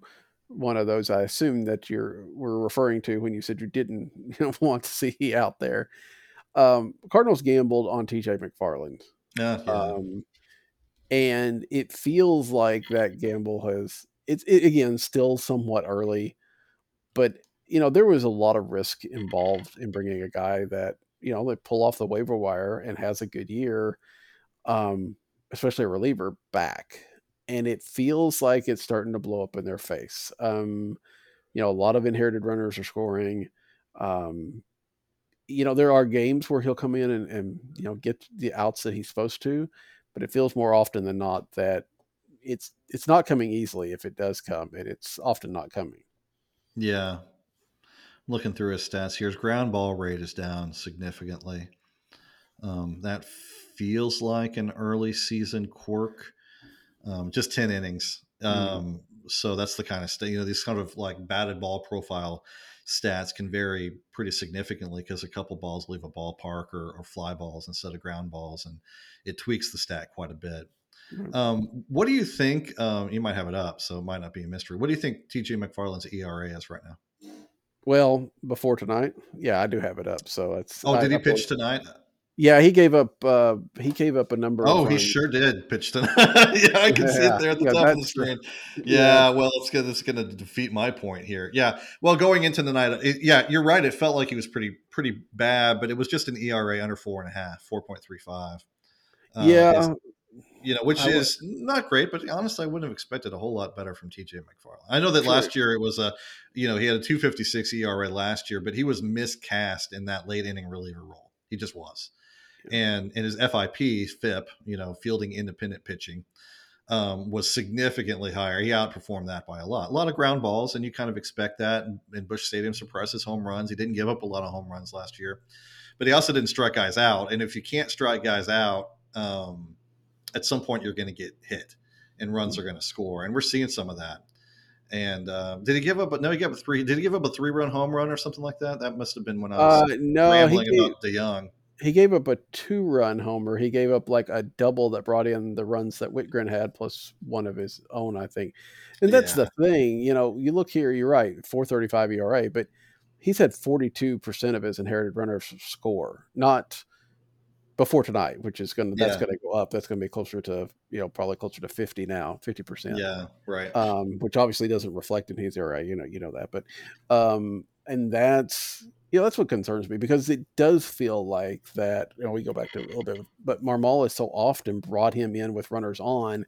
one of those I assume that you were referring to when you said you didn't, you know, want to see out there. Cardinals gambled on TJ McFarland. And it feels like that gamble has, it's again, still somewhat early, but you know, there was a lot of risk involved in bringing a guy that, you know, they pull off the waiver wire and has a good year, especially a reliever, back. And it feels like it's starting to blow up in their face. You know, a lot of inherited runners are scoring. You know, there are games where he'll come in and, you know, get the outs that he's supposed to, but it feels more often than not that it's not coming easily if it does come, and it's often not coming. Yeah. Looking through his stats here, his ground ball rate is down significantly. That feels like an early season quirk. Just 10 innings. So that's the kind of you know, these kind of like batted ball profile stats can vary pretty significantly because a couple balls leave a ballpark or fly balls instead of ground balls, and it tweaks the stat quite a bit. What do you think? You might have it up, so it might not be a mystery. What do you think TJ McFarland's ERA is right now? Well, before tonight, yeah, I do have it up. So it's did he pitch tonight? Yeah, he gave up. He gave up a number. Oh, he sure did pitch tonight. Yeah, I can see it there at the top of the screen. Yeah, well, it's going to defeat my point here. Yeah, well, going into the night, you're right. It felt like he was pretty bad, but it was just an ERA under 4.5, 4.35. Yeah, you know, which is not great, but honestly, I wouldn't have expected a whole lot better from TJ McFarland. I know that last year it was he had a 2.56 ERA last year, but he was miscast in that late inning reliever role. He just was. And his FIP, you know, fielding independent pitching, was significantly higher. He outperformed that by a lot of ground balls. And you kind of expect that in Busch Stadium. Suppresses home runs. He didn't give up a lot of home runs last year, but he also didn't strike guys out. And if you can't strike guys out, at some point you're going to get hit and runs are going to score. And we're seeing some of that. And did he give up? No, he gave up three. Did he give up a 3-run home run or something like that? That must've been when I was rambling about DeJong. He gave up a 2-run homer. He gave up like a double that brought in the runs that Whitgren had plus one of his own, I think. And that's the thing, you know, you look here, you're right, 4.35 ERA, but he's had 42% of his inherited runners score, not before tonight, which is that's going to go up. That's going to be closer to, you know, probably closer to 50 now, 50%. Yeah. Right. Which obviously doesn't reflect in his ERA, you know that, but, and that's, you know, that's what concerns me, because it does feel like that, you know, we go back to a little bit, but Marmol has so often brought him in with runners on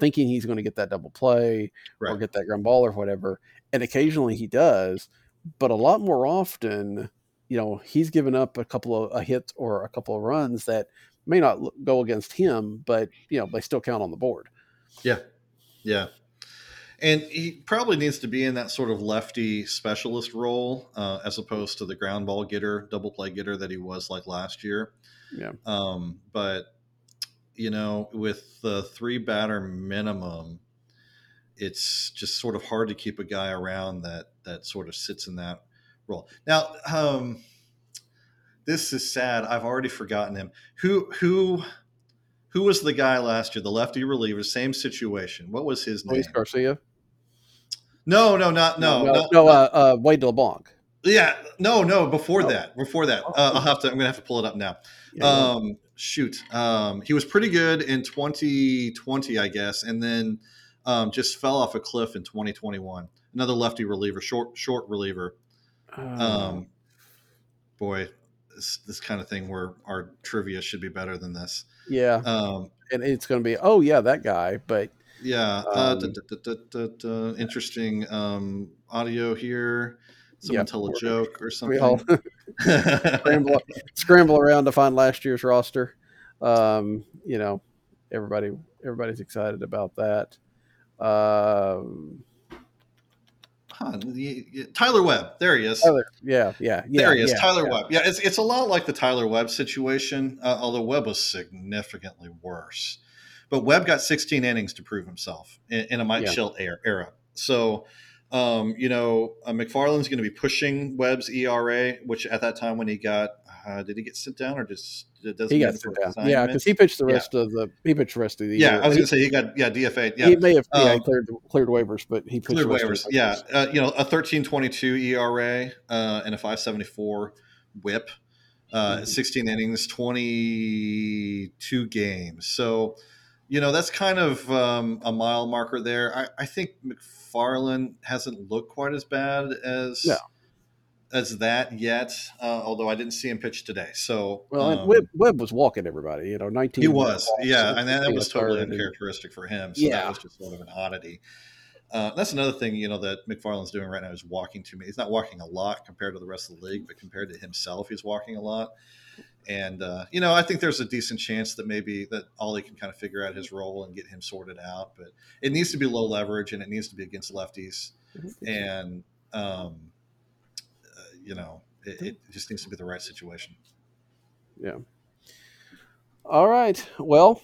thinking he's going to get that double play or get that ground ball or whatever. And occasionally he does, but a lot more often, you know, he's given up a hit or a couple of runs that may not go against him, but you know, they still count on the board. Yeah. Yeah. And he probably needs to be in that sort of lefty specialist role as opposed to the ground ball getter, double play getter that he was like last year. Yeah. But, you know, with the 3 batter minimum, it's just sort of hard to keep a guy around that sort of sits in that role. Now, this is sad. I've already forgotten him. Who was the guy last year, the lefty reliever, same situation? What was his name? Luis Garcia. Wade LeBlanc. Yeah, before that. I'm going to have to pull it up now. Yeah. He was pretty good in 2020, I guess, and then just fell off a cliff in 2021. Another lefty reliever, short reliever. Boy, this kind of thing where our trivia should be better than this. Yeah. And it's going to be, oh yeah, that guy, but yeah. Interesting audio here. Someone tell a joke or something. We all scramble around to find last year's roster. You know, everybody's excited about that. Tyler Webb. There he is. Tyler Webb. Yeah, it's a lot like the Tyler Webb situation, although Webb was significantly worse. But Webb got 16 innings to prove himself in a Mike Schilt era. So, you know, McFarland's going to be pushing Webb's ERA, which at that time when he got did he get sent down or just doesn't he got sent down? Yeah, because he pitched the rest of the year. Yeah, I was going to say he got DFA'd. Yeah, he may have cleared waivers, but he pitched waivers. Yeah, you know, a 13.22 ERA and a 5.74 WHIP, 16 innings, 22 games. So, you know, that's kind of a mile marker there. I think McFarland hasn't looked quite as bad as that yet, although I didn't see him pitch today. So and Webb was walking everybody, 19. He was, and that was totally uncharacteristic for him. So that was just sort of an oddity. That's another thing, that McFarland's doing right now is walking too many. He's not walking a lot compared to the rest of the league, but compared to himself, he's walking a lot. And, I think there's a decent chance that maybe that Ollie can kind of figure out his role and get him sorted out. But it needs to be low leverage and it needs to be against lefties. And, it just needs to be the right situation. Yeah. All right. Well,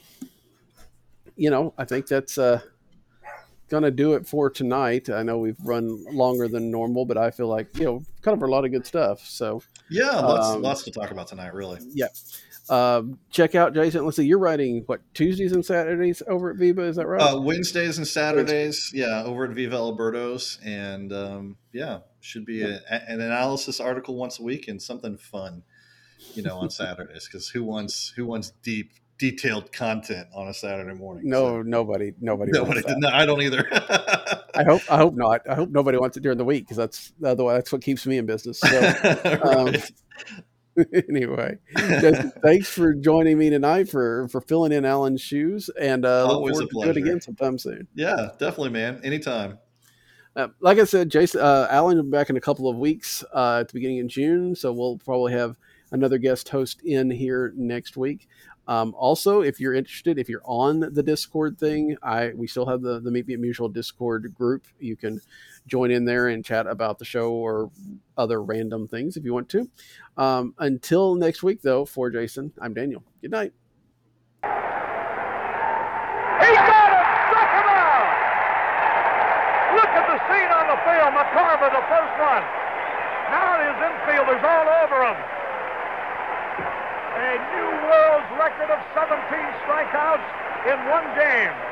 I think that's going to do it for tonight. I know we've run longer than normal, but I feel like, cover a lot of good stuff. So lots to talk about tonight, really. Yeah. Check out Jason. Let's see, you're writing what, Tuesdays and Saturdays over at Viva, is that right? Wednesdays and Saturdays, over at Viva Alberto's, and should be an analysis article once a week and something fun, on Saturdays, because who wants deep, detailed content on a Saturday morning? No, so. Nobody. No, I don't either. I hope not. I hope nobody wants it during the week, because that's what keeps me in business. So, right. Anyway, thanks for joining me tonight for filling in Alan's shoes, and always a pleasure. Do it again sometime soon. Yeah, definitely, man. Anytime. Like I said, Jason, Alan will be back in a couple of weeks at the beginning of June, so we'll probably have another guest host in here next week. Also, if you're interested, if you're on the Discord thing, we still have the Meet Me at Mutual Discord group. You can join in there and chat about the show or other random things if you want to. Until next week, though, for Jason, I'm Daniel. Good night. He got it! Struck him out! Look at the scene on the field. McCarver, the first one. Now his infielders all over him. A new world's record of 17 strikeouts in one game.